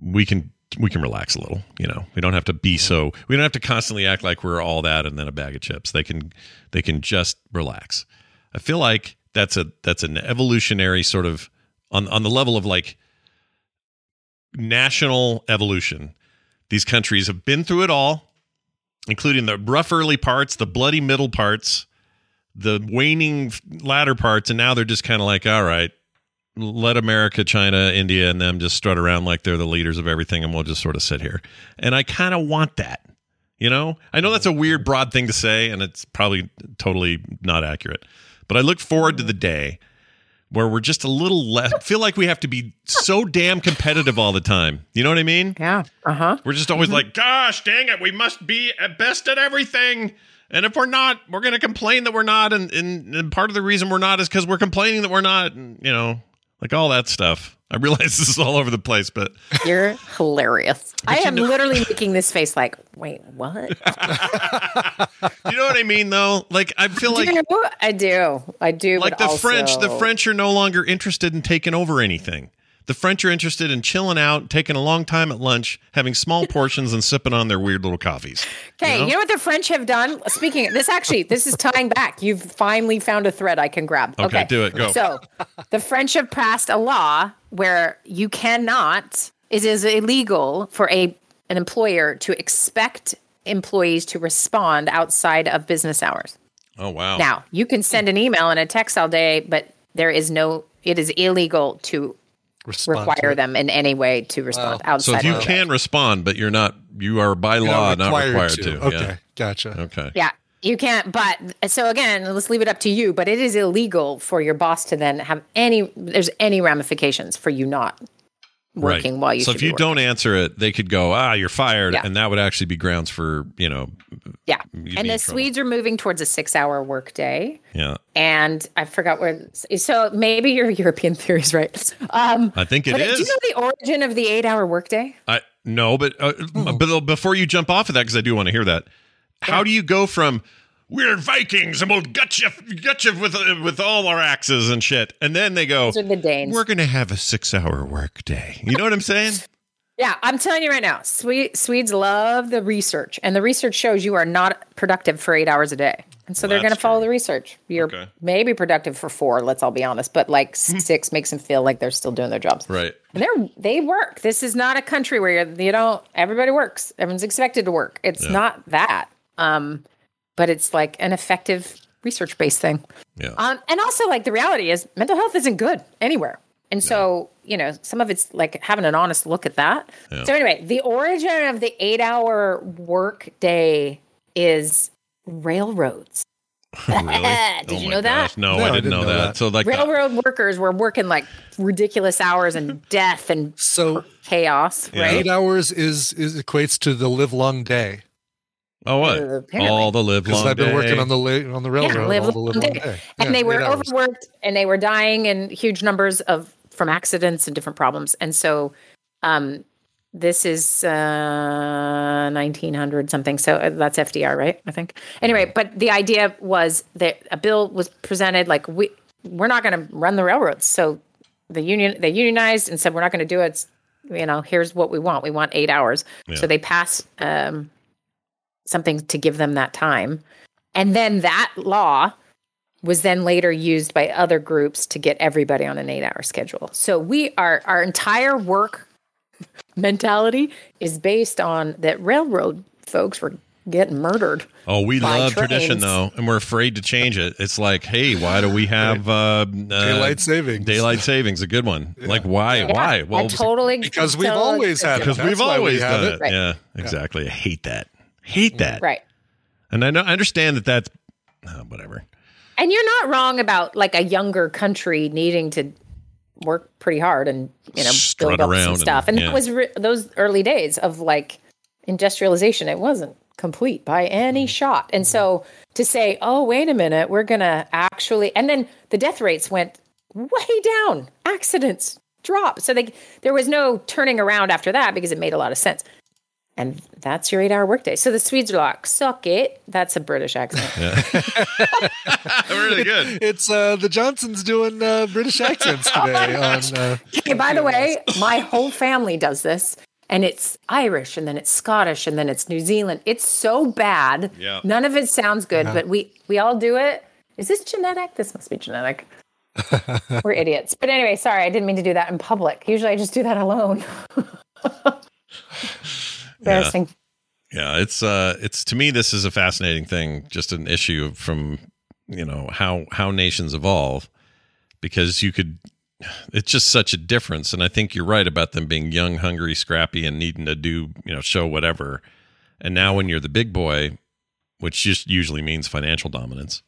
We can we can relax a little, you know. We don't have to be so, we don't have to constantly act like we're all that and then a bag of chips. They can they can just relax. I feel like that's a that's an evolutionary sort of on on the level of like national evolution. These countries have been through it all, including the rough early parts, the bloody middle parts, the waning latter parts, and now they're just kind of like, all right, let America, China, India, and them just strut around like they're the leaders of everything, and we'll just sort of sit here. And I kind of want that, you know? I know that's a weird, broad thing to say, and it's probably totally not accurate. But I look forward to the day where we're just a little less, feel like we have to be so damn competitive all the time. You know what I mean? Yeah. Uh-huh. We're just always mm-hmm. like, gosh, dang it, we must be at best at everything. And if we're not, we're going to complain that we're not. And, and, and part of the reason we're not is because we're complaining that we're not, and, you know. Like all that stuff. I realize this is all over the place, but you're hilarious. But I am know- literally making this face like, wait, what? You know what I mean, though? Like, I feel like do you? I do. I do. Like the also- French, the French are no longer interested in taking over anything. The French are interested in chilling out, taking a long time at lunch, having small portions, and sipping on their weird little coffees. Okay, you know? you know what the French have done? Speaking of this, actually, this is tying back. You've finally found a thread I can grab. Okay, okay. Do it. Go. So the French have passed a law where you cannot, it is illegal for a an employer to expect employees to respond outside of business hours. Oh, wow. Now, you can send an email and a text all day, but there is no, it is illegal to Respond require them in any way to respond wow. outside. So you can respond, but you're not, you are by you're law not required, not required to. to. Okay. Yeah. Gotcha. Okay. Yeah. You can't, but so again, let's leave it up to you, but it is illegal for your boss to then have any, there's any ramifications for you not working right. while you So if you don't answer it, they could go, ah, you're fired. Yeah. And that would actually be grounds for, you know. Yeah. And the Swedes are moving towards a six hour work day. Yeah. And I forgot where, so maybe your European theory is right. Um, I think it is. Do you know the origin of the eight hour workday? I no, but uh, but before you jump off of that, because I do want to hear that. How yeah. do you go from we're Vikings and we'll gut you, gut you with uh, with all our axes and shit, and then they go, the Danes. We're going to have a six hour work day. You know what I'm saying? Yeah, I'm telling you right now, Swedes, Swedes love the research, and the research shows you are not productive for eight hours a day. And so well, they're going to follow the research. You're okay. maybe productive for four, let's all be honest, but like six makes them feel like they're still doing their jobs. Right. And they're, they work. This is not a country where, you know, everybody works. Everyone's expected to work. It's yeah. not that. Um, but it's like an effective research-based thing. Yeah. Um, and also, like, the reality is mental health isn't good anywhere. And no. so, you know, some of it's like having an honest look at that. Yeah. So anyway, the origin of the eight-hour work day is... railroads. Really? Did oh you know gosh. that? No, no, I didn't, I didn't know, know that. that. So like railroad the, workers were working like ridiculous hours and death and so chaos. Yeah. Right? Eight hours is, is equates to the live long day. Oh, what? Uh, all the live long day. Because I've been working on the la- on the railroad yeah, live all the live long day, day. and yeah, they were overworked hours. And they were dying in huge numbers of from accidents and different problems. And so, um. This is uh, nineteen hundred something. So that's F D R, right? I think. Anyway, but the idea was that a bill was presented like we we're not going to run the railroads. So the union they unionized and said we're not going to do it. It's, you know, here's what we want. We want eight hours. Yeah. So they passed um, something to give them that time, and then that law was then later used by other groups to get everybody on an eight-hour schedule. So we are our entire work. mentality is based on that railroad folks were getting murdered. Oh, we love trains. Tradition though, and we're afraid to change it. It's like, hey, why do we have uh, uh, daylight savings? Daylight savings, a good one. Yeah. Like, why? Yeah. Why? Well, totally because we've always had it. Because we've always we done it. it. Right. Yeah, exactly. I hate that. Hate that. Right. And I know, I understand that that's oh, whatever. And you're not wrong about like a younger country needing to work pretty hard and, you know, strut build up some stuff. And, and yeah. that was re- those early days of like industrialization. It wasn't complete by any shot. And so to say, oh, wait a minute, we're going to actually, and then the death rates went way down. Accidents dropped. So they, there was no turning around after that because it made a lot of sense. And that's your eight-hour workday. So the Swedes are like, suck it. That's a British accent. Yeah. Really good. It's uh, the Johnsons doing uh, British accents today. on, uh, okay, on by T M S. The way, my whole family does this. And it's Irish, and then it's Scottish, and then it's New Zealand. It's so bad. Yeah. None of it sounds good, yeah. but we, we all do it. Is this genetic? This must be genetic. We're idiots. But anyway, sorry, I didn't mean to do that in public. Usually I just do that alone. Embarrassing. Yeah. yeah, it's uh, it's to me this is a fascinating thing, just an issue from you know how how nations evolve, because you could, it's just such a difference, and I think you're right about them being young, hungry, scrappy, and needing to do you know show whatever, and now when you're the big boy, which just usually means financial dominance,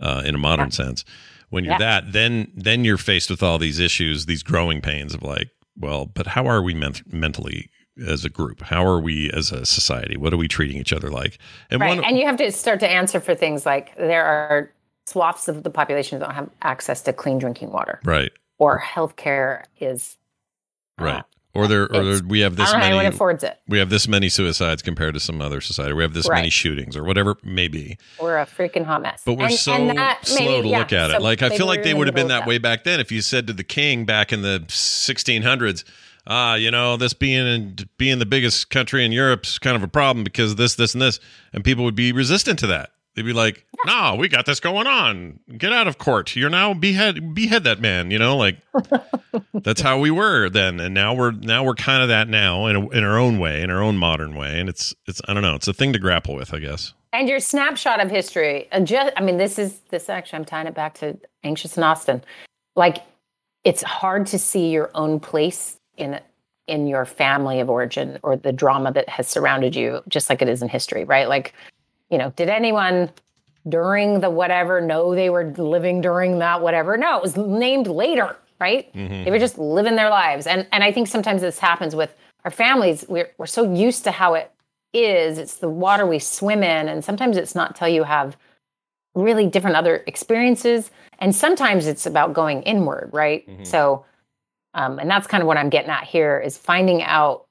uh, in a modern yeah. sense, when you're yeah. that, then then you're faced with all these issues, these growing pains of like, well, but how are we ment- mentally? as a group? How are we as a society? What are we treating each other like? And, right. one, and you have to start to answer for things like there are swaths of the population that don't have access to clean drinking water. Right. Or healthcare is. Right. Uh, or there, or there, we have this I don't many, know anyone affords it. We have this many suicides compared to some other society. We have this right. many shootings or whatever it may be. We're a freaking hot mess. But we're and, so and that, slow maybe, to yeah, look at so it. Like, I feel like they would have been that way back then. If you said to the king back in the sixteen hundreds, ah, uh, you know, this being in, being the biggest country in Europe's kind of a problem because of this, this, and this. And people would be resistant to that. They'd be like, yeah. no, we got this going on. Get out of court. You're now behead, behead that man, you know, like that's how we were then. And now we're, now we're kind of that now in, a, in our own way, in our own modern way. And it's, it's, I don't know, it's a thing to grapple with, I guess. And your snapshot of history, adjust, I mean, this is, this actually, I'm tying it back to Anxious in Austin. Like, it's hard to see your own place in in your family of origin or the drama that has surrounded you, just like it is in history, right? Like, you know, did anyone during the whatever know they were living during that whatever? No, it was named later, right? Mm-hmm. They were just living their lives. And and I think sometimes this happens with our families. We're we're so used to how it is. It's the water we swim in. And sometimes it's not till you have really different other experiences. And sometimes it's about going inward, right? Mm-hmm. So Um, and that's kind of what I'm getting at here is finding out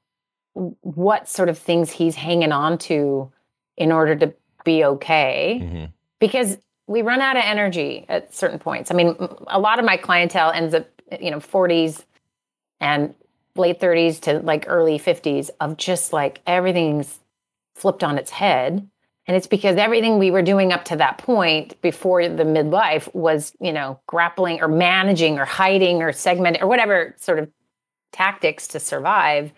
what sort of things he's hanging on to in order to be okay. Mm-hmm. Because we run out of energy at certain points. I mean, a lot of my clientele ends up, you know, forties and late thirties to like early fifties of just like everything's flipped on its head. And it's because everything we were doing up to that point before the midlife was, you know, grappling or managing or hiding or segmenting or whatever sort of tactics to survive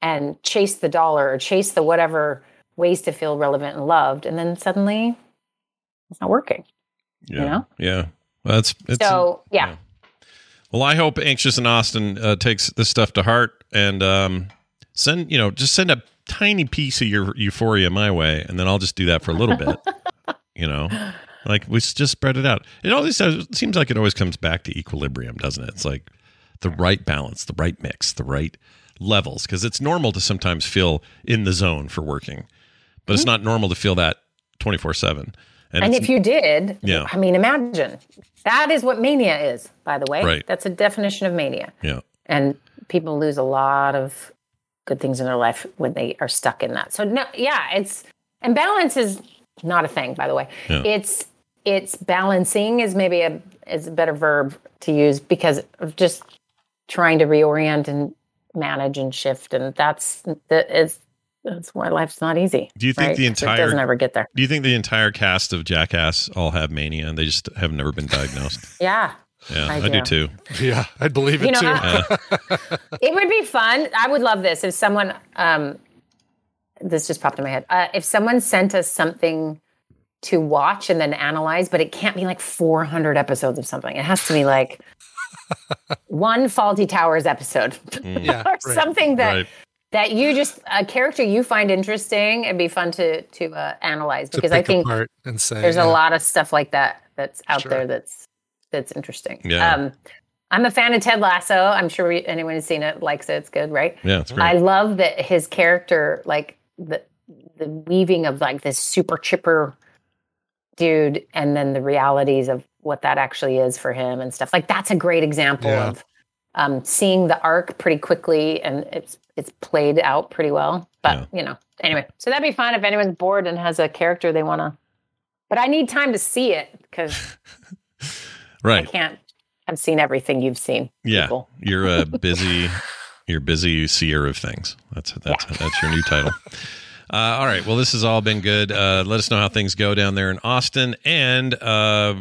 and chase the dollar or chase the whatever ways to feel relevant and loved. And then suddenly it's not working. Yeah. You know? Yeah. Well, that's, it's, so, yeah. yeah. Well, I hope Anxious in Austin uh, takes this stuff to heart and um, send, you know, just send a tiny piece of your euphoria my way, and then I'll just do that for a little bit. You know, like we just spread it out. It always it seems like it always comes back to equilibrium, doesn't it? It's like the right balance, the right mix, the right levels, because it's normal to sometimes feel in the zone for working, but it's not normal to feel that twenty-four seven. And, and if you did, yeah. I mean, imagine. That is what mania is, by the way. Right. That's a definition of mania. Yeah. And people lose a lot of good things in their life when they are stuck in that. So no, yeah, it's, and balance is not a thing, by the way. Yeah. It's, it's balancing is maybe a, is a better verb to use because of just trying to reorient and manage and shift. And that's, that is, that's why life's not easy. Do you think right? the entire it doesn't ever get there? Do you think the entire cast of Jackass all have mania and they just have never been diagnosed? yeah, yeah, I, I do. do too. Yeah, I'd believe it you know, too. I, it would be fun. I would love this if someone. Um, this just popped in my head. Uh, if someone sent us something to watch and then analyze, but it can't be like four hundred episodes of something. It has to be like one Faulty Towers episode mm, yeah, or right, something that. Right. That you just, a character you find interesting, it'd be fun to to uh, analyze because I think say, there's yeah. a lot of stuff like that that's out sure. there that's that's interesting. Yeah. Um, I'm a fan of Ted Lasso. I'm sure we, anyone who's seen it likes it. It's good, right? Yeah, it's great. I love that his character, like the the weaving of like this super chipper dude and then the realities of what that actually is for him and stuff. Like that's a great example yeah. of um, seeing the arc pretty quickly and it's, it's played out pretty well, but yeah. you know, anyway, so that'd be fun if anyone's bored and has a character they want to, but I need time to see it because right. I can't, I've seen everything you've seen. Yeah. People. You're a busy, you're busy seer of things. That's, that's, yeah. that's your new title. uh, all right. Well, this has all been good. Uh, let us know how things go down there in Austin and, uh,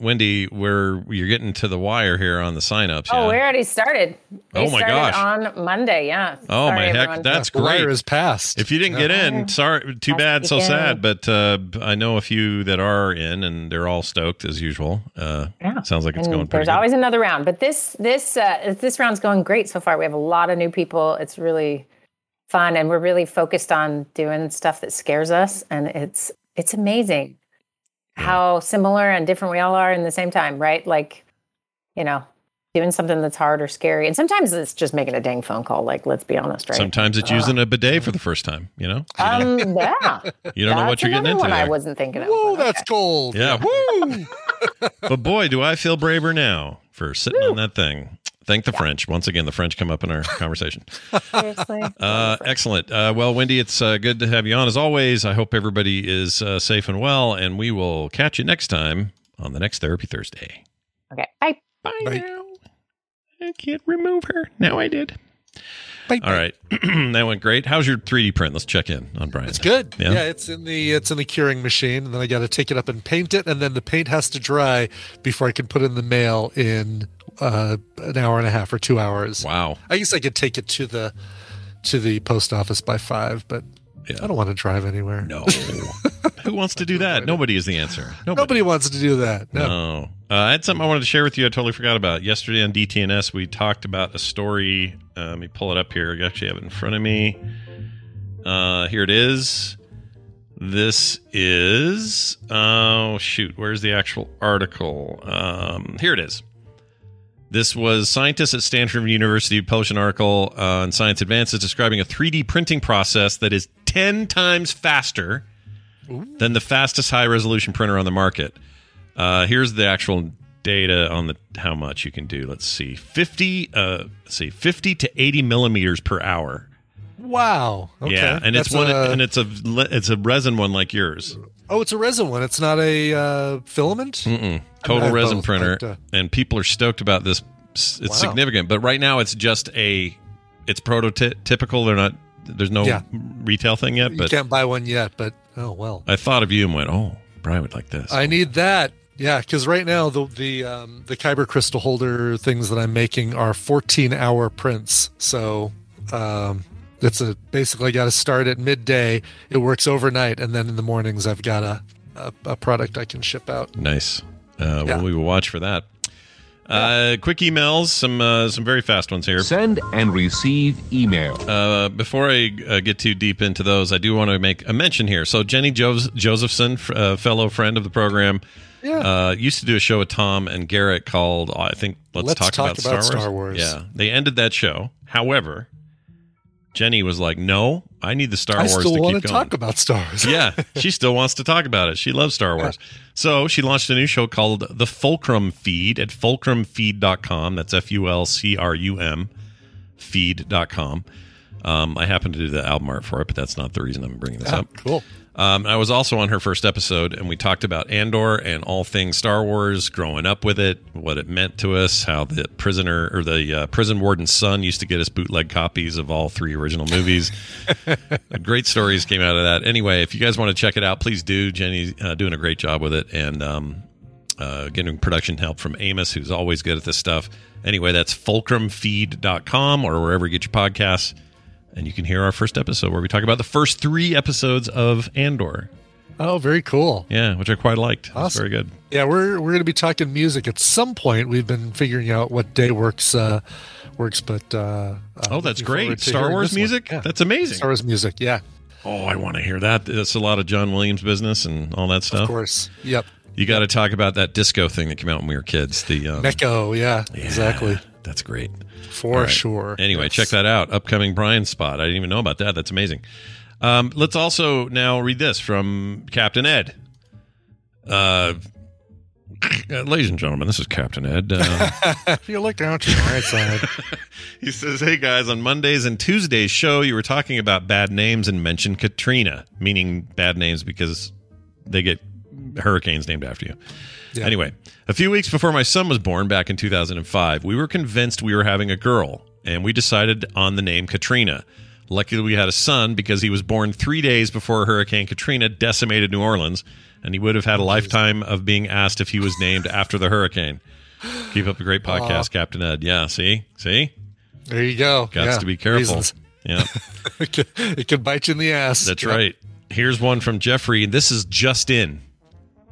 Wendy, we're you're getting to the wire here on the signups. Yeah? Oh, we already started. They oh my started gosh! On Monday, yeah. Oh sorry, my heck, everyone. That's the great. The wire is passed. If you didn't get in, sorry, too I bad, so sad. But uh, I know a few that are in, and they're all stoked as usual. Uh, yeah, sounds like it's and going. Pretty there's good. Always another round, but this this uh, this round's going great so far. We have a lot of new people. It's really fun, and we're really focused on doing stuff that scares us, and it's it's amazing. How similar and different we all are in the same time, right? Like, you know, doing something that's hard or scary. And sometimes it's just making a dang phone call. Like, let's be honest, right? Sometimes it's uh, using a bidet for the first time, you know? Um, yeah. You don't that's know what you're getting into there. I wasn't thinking of. Whoa, that's okay. Cold. Yeah. Woo. But boy, do I feel braver now for sitting Woo. On that thing. Thank the yeah. French. Once again, the French come up in our conversation. Seriously? Uh, excellent. Uh, well, Wendy, it's uh, good to have you on as always. I hope everybody is uh, safe and well, and we will catch you next time on the next Therapy Thursday. Okay. Bye. Bye, bye. Now. I can't remove her. Now I did. Bye, all right. That went great. How's your three D print? Let's check in on Brian. It's good. Yeah? yeah, it's in the it's in the curing machine, and then I got to take it up and paint it, and then the paint has to dry before I can put in the mail in uh, an hour and a half or two hours. Wow. I guess I could take it to the to the post office by five, but yeah. I don't want to drive anywhere. No. Who wants to do that? Nobody is the answer. Nobody, Nobody wants to do that. No. no. Uh, I had something I wanted to share with you. I totally forgot about yesterday on D T N S. We talked about a story. Uh, let me pull it up here. I actually have it in front of me. Uh, here it is. This is, oh shoot, where's the actual article? Um, here it is. This was scientists at Stanford University published an article uh, on Science Advances describing a three D printing process that is ten times faster than the fastest high resolution printer on the market. Uh, here's the actual data on the how much you can do. Let's see, fifty. Uh, let's see, fifty to eighty millimeters per hour. Wow. Okay. Yeah, and That's it's one, a, and it's a it's a resin one like yours. Oh, it's a resin one. It's not a uh, filament. Mm-mm. Total resin both, printer, but, uh, and people are stoked about this. It's wow. significant, but right now it's just a it's prototypical. They're not. There's no yeah. retail thing yet. But you can't buy one yet. But oh well. I thought of you and went, oh, Brian would like this. I need that. Yeah, because right now the the um, the Kyber crystal holder things that I'm making are fourteen hour prints. So um, it's a basically got to start at midday. It works overnight, and then in the mornings I've got a a, a product I can ship out. Nice. Uh, yeah. Well, we will watch for that. Uh, quick emails, some uh, some very fast ones here. Send and receive email. Uh, before I uh, get too deep into those, I do want to make a mention here. So Jenny jo- Josephson, uh, fellow friend of the program, yeah. uh, used to do a show with Tom and Garrett called, I think, Let's, Let's Talk, talk about, about Star, Star Wars. Wars. Yeah, they ended that show. However, Jenny was like, no, I need the Star I Wars to keep going. I still want to talk about Star Wars. Yeah, she still wants to talk about it. She loves Star Wars. Yeah. So she launched a new show called The Fulcrum Feed at fulcrum feed dot com. That's F U L C R U M, feed dot com. Um, I happen to do the album art for it, but that's not the reason I'm bringing this yeah, up. Cool. Um, I was also on her first episode, and we talked about Andor and all things Star Wars, growing up with it, what it meant to us, how the prisoner or the uh, prison warden's son used to get us bootleg copies of all three original movies. Great stories came out of that. Anyway, if you guys want to check it out, please do. Jenny's uh, doing a great job with it and um, uh, getting production help from Amos, who's always good at this stuff. Anyway, that's fulcrum feed dot com or wherever you get your podcasts. And you can hear our first episode where we talk about the first three episodes of Andor. Oh, very cool. Yeah, which I quite liked. Awesome. It's very good. Yeah, we're we're going to be talking music at some point. We've been figuring out what day works, uh, works, but... Uh, oh, that's great. Star Wars music? Yeah. That's amazing. Star Wars music, yeah. Oh, I want to hear that. That's a lot of John Williams business and all that stuff. Of course, yep. You got to talk about that disco thing that came out when we were kids. The um, Necco, yeah, yeah, exactly. That's great. For right. sure. Anyway, yes. Check that out. Upcoming Brian spot. I didn't even know about that. That's amazing. Um, let's also now read this from Captain Ed. Uh, ladies and gentlemen, this is Captain Ed. Uh, you look down to the right side. He says, hey, guys, on Mondays and Tuesdays show, you were talking about bad names and mentioned Katrina, meaning bad names because they get hurricanes named after you. Yeah. Anyway, a few weeks before my son was born back in two thousand five, we were convinced we were having a girl, and we decided on the name Katrina. Luckily, we had a son because he was born three days before Hurricane Katrina decimated New Orleans, and he would have had a lifetime of being asked if he was named after the hurricane. Keep up the great podcast, Aww. Captain Ed. Yeah, see? See? There you go. Got yeah. to be careful. Reasons. Yeah. It can bite you in the ass. That's yeah. right. Here's one from Jeffrey. This is just in.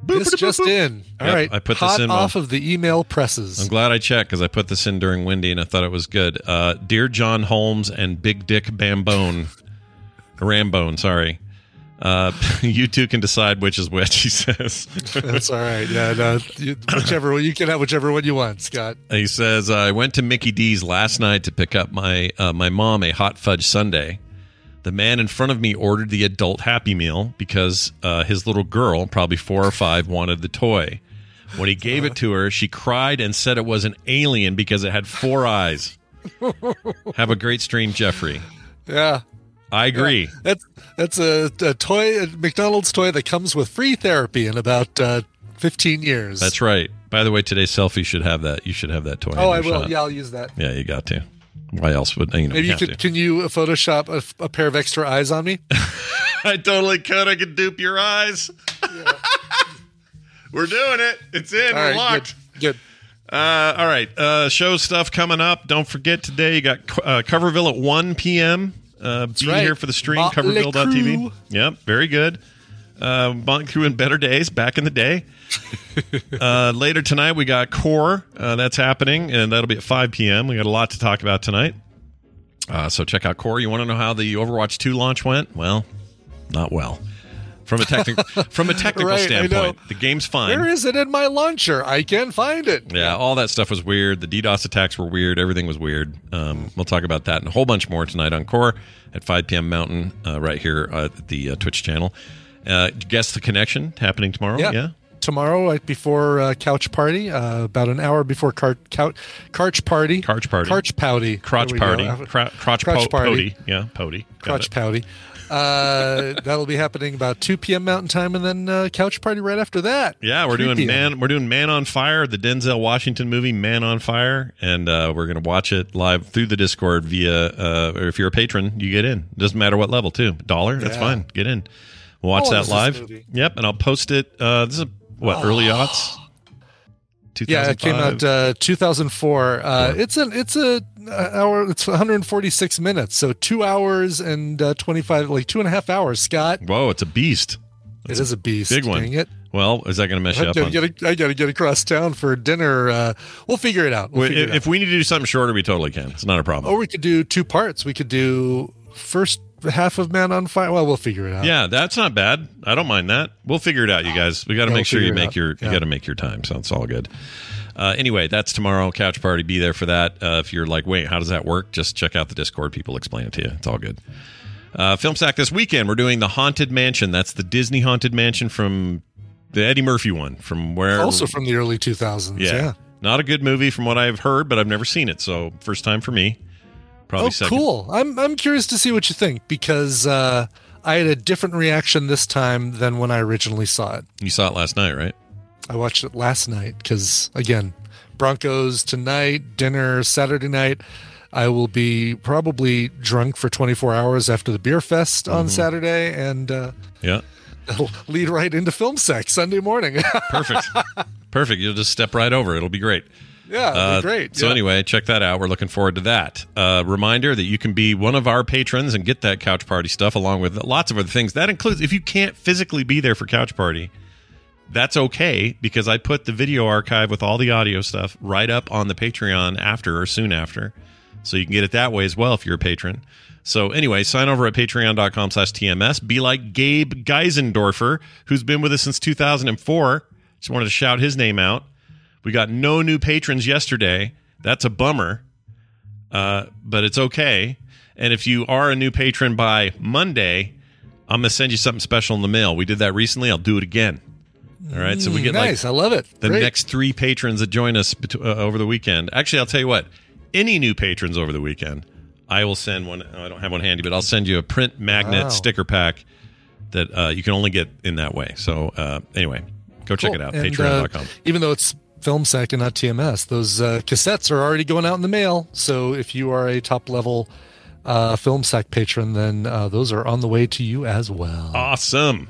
Boop, this boop, just boop. in. All yep, right. I put Hot this in. Off well. of the email presses. I'm glad I checked because I put this in during Wendy and I thought it was good. Uh, Dear John Holmes and Big Dick Bambone. Rambone, sorry. Uh, you two can decide which is which, he says. That's all right. Yeah, no, you, whichever, you can have whichever one you want, Scott. He says, I went to Mickey D's last night to pick up my uh, my mom a hot fudge sundae. The man in front of me ordered the adult Happy Meal because uh, his little girl, probably four or five, wanted the toy. When he gave it to her, she cried and said it was an alien because it had four eyes. Have a great stream, Jeffrey. Yeah. I agree. Yeah. That's, that's a, a toy, a McDonald's toy that comes with free therapy in about uh, fifteen years. That's right. By the way, today's selfie should have that. You should have that toy. Oh, I will. Shot. Yeah, I'll use that. Yeah, you got to. Why else would you know? Maybe you could, can you Photoshop a, a pair of extra eyes on me? I totally could. I could dupe your eyes. Yeah. We're doing it. It's in. All We're right, locked. Good. good. Uh, all right. Uh, show stuff coming up. Don't forget today. You got uh, Coverville at one p.m. Uh, be right. here for the stream. Motley Coverville dot t v. Yep. Very good. Uh, Motley Crue in better days back in the day. uh, later tonight we got Core uh, that's happening and that'll be at five p.m. We got a lot to talk about tonight, uh, so check out Core. You want to know how the Overwatch two launch went? Well, not well from a, techni- from a technical right, standpoint. The game's fine. Where is it in my launcher? I can't find it. Yeah, all that stuff was weird. The DDoS attacks were weird. Everything was weird. Um, we'll talk about that and a whole bunch more tonight on Core at five p.m. Mountain uh, right here at the uh, Twitch channel. Uh, guess the connection happening tomorrow. Yeah. yeah. tomorrow, right before uh, Couch Party, uh, about an hour before car- couch, Carch Party. Carch Party. Carch Pouty. Crotch Party. Cr- crotch po- Party. Pouty. Yeah, Pouty. Crotch Pouty. Uh, that'll be happening about two p.m. Mountain Time, and then uh, Couch Party right after that. Yeah, we're doing man, we're doing Man on Fire, the Denzel Washington movie Man on Fire, and uh, we're going to watch it live through the Discord via. Uh, or if you're a patron, you get in. Doesn't matter what level, too. Dollar, that's yeah. fine. Get in. We'll watch oh, that live. Yep, and I'll post it. Uh, this is what oh. early aughts. Yeah, it came out uh, two thousand four. Uh, yeah. It's an it's a uh, hour. It's one hundred forty-six minutes, so two hours and uh, twenty-five, like two and a half hours. Scott, whoa, it's a beast. That's it is a beast. Big one. Dang it. Well, is that going to mess I you up? Gotta, on... gotta, I got to get across town for dinner. Uh, we'll figure it out. We'll Wait, figure if, it out. If we need to do something shorter, we totally can. It's not a problem. Or we could do two parts. We could do first half of Man on Fire. Well, we'll figure it out. Yeah, that's not bad. I don't mind that. We'll figure it out, you guys. We got to yeah, make sure you make out. your you yeah. got to make your time. So it's all good. Uh, anyway, that's tomorrow. Couch Party. Be there for that. Uh, if you're like, wait, how does that work? Just check out the Discord. People explain it to you. It's all good. Uh, Film Sack this weekend. We're doing the Haunted Mansion. That's the Disney Haunted Mansion from the Eddie Murphy one. From where? Also from the early two thousands. Yeah. yeah. Not a good movie from what I've heard, but I've never seen it. So first time for me. Probably oh, second. Cool. I'm I'm curious to see what you think, because uh, I had a different reaction this time than when I originally saw it. You saw it last night, right? I watched it last night because, again, Broncos tonight, dinner Saturday night. I will be probably drunk for twenty-four hours after the beer fest mm-hmm. on Saturday, and uh, yeah, it'll lead right into Film Sack Sunday morning. Perfect. Perfect. You'll just step right over. It'll be great. Yeah, that'd be great. Uh, so yeah. anyway, check that out. We're looking forward to that. Uh, reminder that you can be one of our patrons and get that Couch Party stuff along with lots of other things. That includes, if you can't physically be there for Couch Party, that's okay, because I put the video archive with all the audio stuff right up on the Patreon after or soon after. So you can get it that way as well if you're a patron. So anyway, sign over at patreon.com slash TMS. Be like Gabe Geisendorfer, who's been with us since two thousand four. Just wanted to shout his name out. We got no new patrons yesterday. That's a bummer, uh, but it's okay. And if you are a new patron by Monday, I'm going to send you something special in the mail. We did that recently. I'll do it again. All right, so we get nice. Like I love it. The Great. next three patrons that join us bet- uh, over the weekend. Actually, I'll tell you what. Any new patrons over the weekend, I will send one. Oh, I don't have one handy, but I'll send you a print magnet wow. sticker pack that uh, you can only get in that way. So uh, anyway, go cool. check it out. And, patreon dot com. Uh, even though it's Film Sack and not T M S, those uh, cassettes are already going out in the mail. So if you are a top level uh, Film Sack patron, then uh, those are on the way to you as well. Awesome.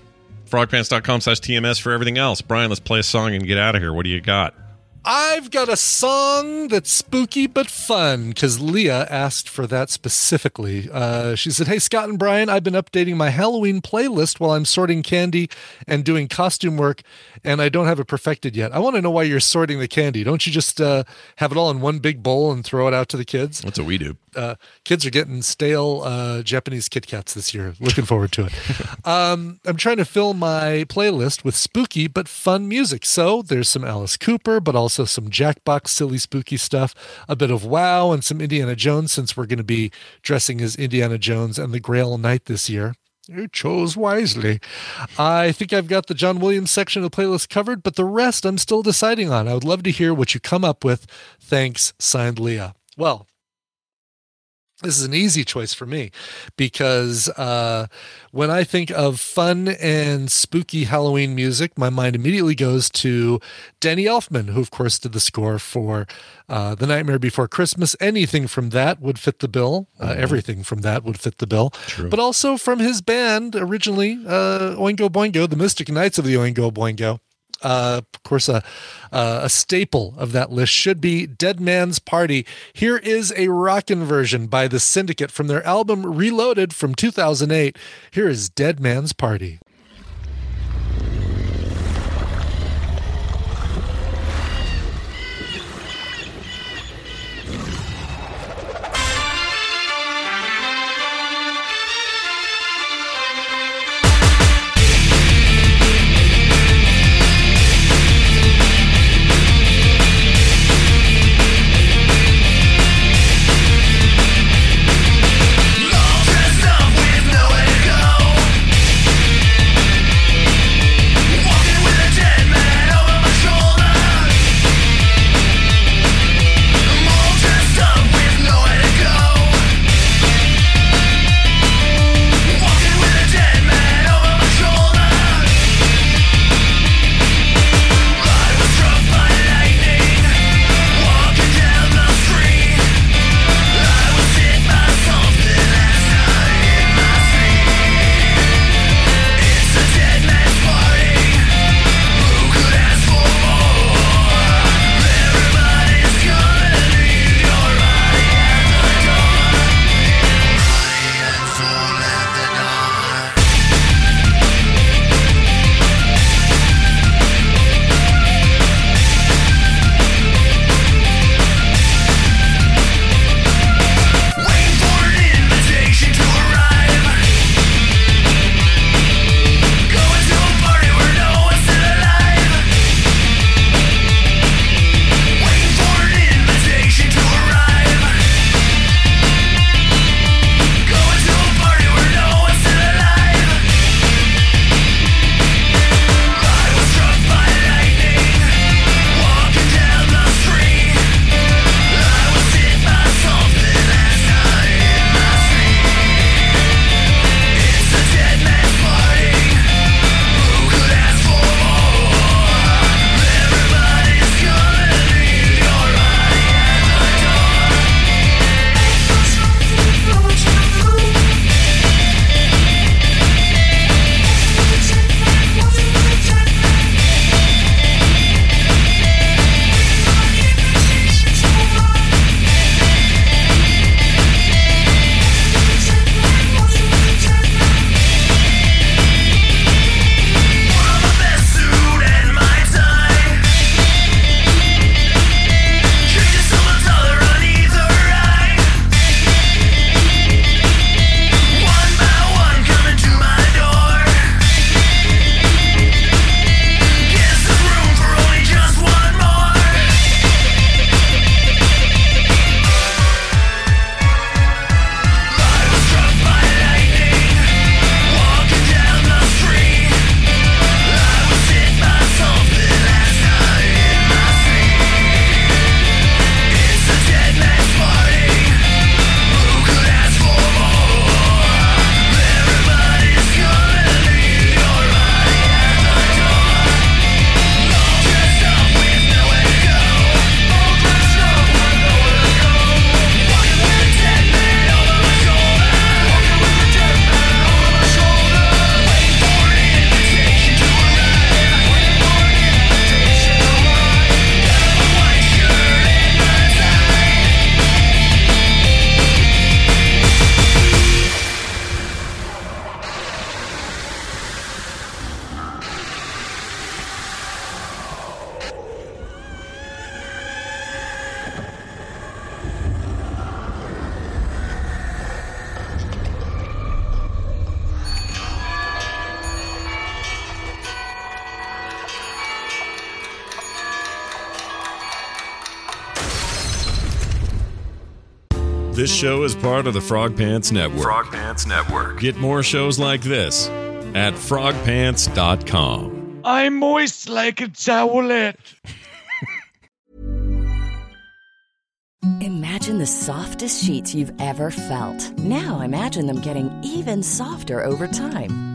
Frogpants.com slash TMS for everything else. Brian, let's play a song and get out of here. What do you got? I've got a song that's spooky but fun, because Leah asked for that specifically. Uh, she said, hey, Scott and Brian, I've been updating my Halloween playlist while I'm sorting candy and doing costume work, and I don't have it perfected yet. I want to know why you're sorting the candy. Don't you just uh, have it all in one big bowl and throw it out to the kids? That's what we do. Uh, kids are getting stale uh, Japanese Kit Kats this year. Looking forward to it. Um, I'm trying to fill my playlist with spooky but fun music. So there's some Alice Cooper, but also So some Jackbox silly spooky stuff, a bit of WoW, and some Indiana Jones, since we're going to be dressing as Indiana Jones and the Grail Knight this year. You chose wisely. I think I've got the John Williams section of the playlist covered, but the rest I'm still deciding on. I would love to hear what you come up with. Thanks, signed Leah. Well, this is an easy choice for me, because uh, when I think of fun and spooky Halloween music, my mind immediately goes to Danny Elfman, who, of course, did the score for uh, The Nightmare Before Christmas. Anything from that would fit the bill. Uh, mm-hmm. Everything from that would fit the bill. True. But also from his band originally, uh, Oingo Boingo, the Mystic Knights of the Oingo Boingo. Uh, of course, uh, uh, a staple of that list should be Dead Man's Party. Here is a rockin' version by The Syndicate from their album Reloaded from two thousand eight. Here is Dead Man's Party. This show is part of the Frogpants Network. Frogpants Network. Get more shows like this at frog pants dot com. I'm moist like a towelette. Imagine the softest sheets you've ever felt. Now imagine them getting even softer over time.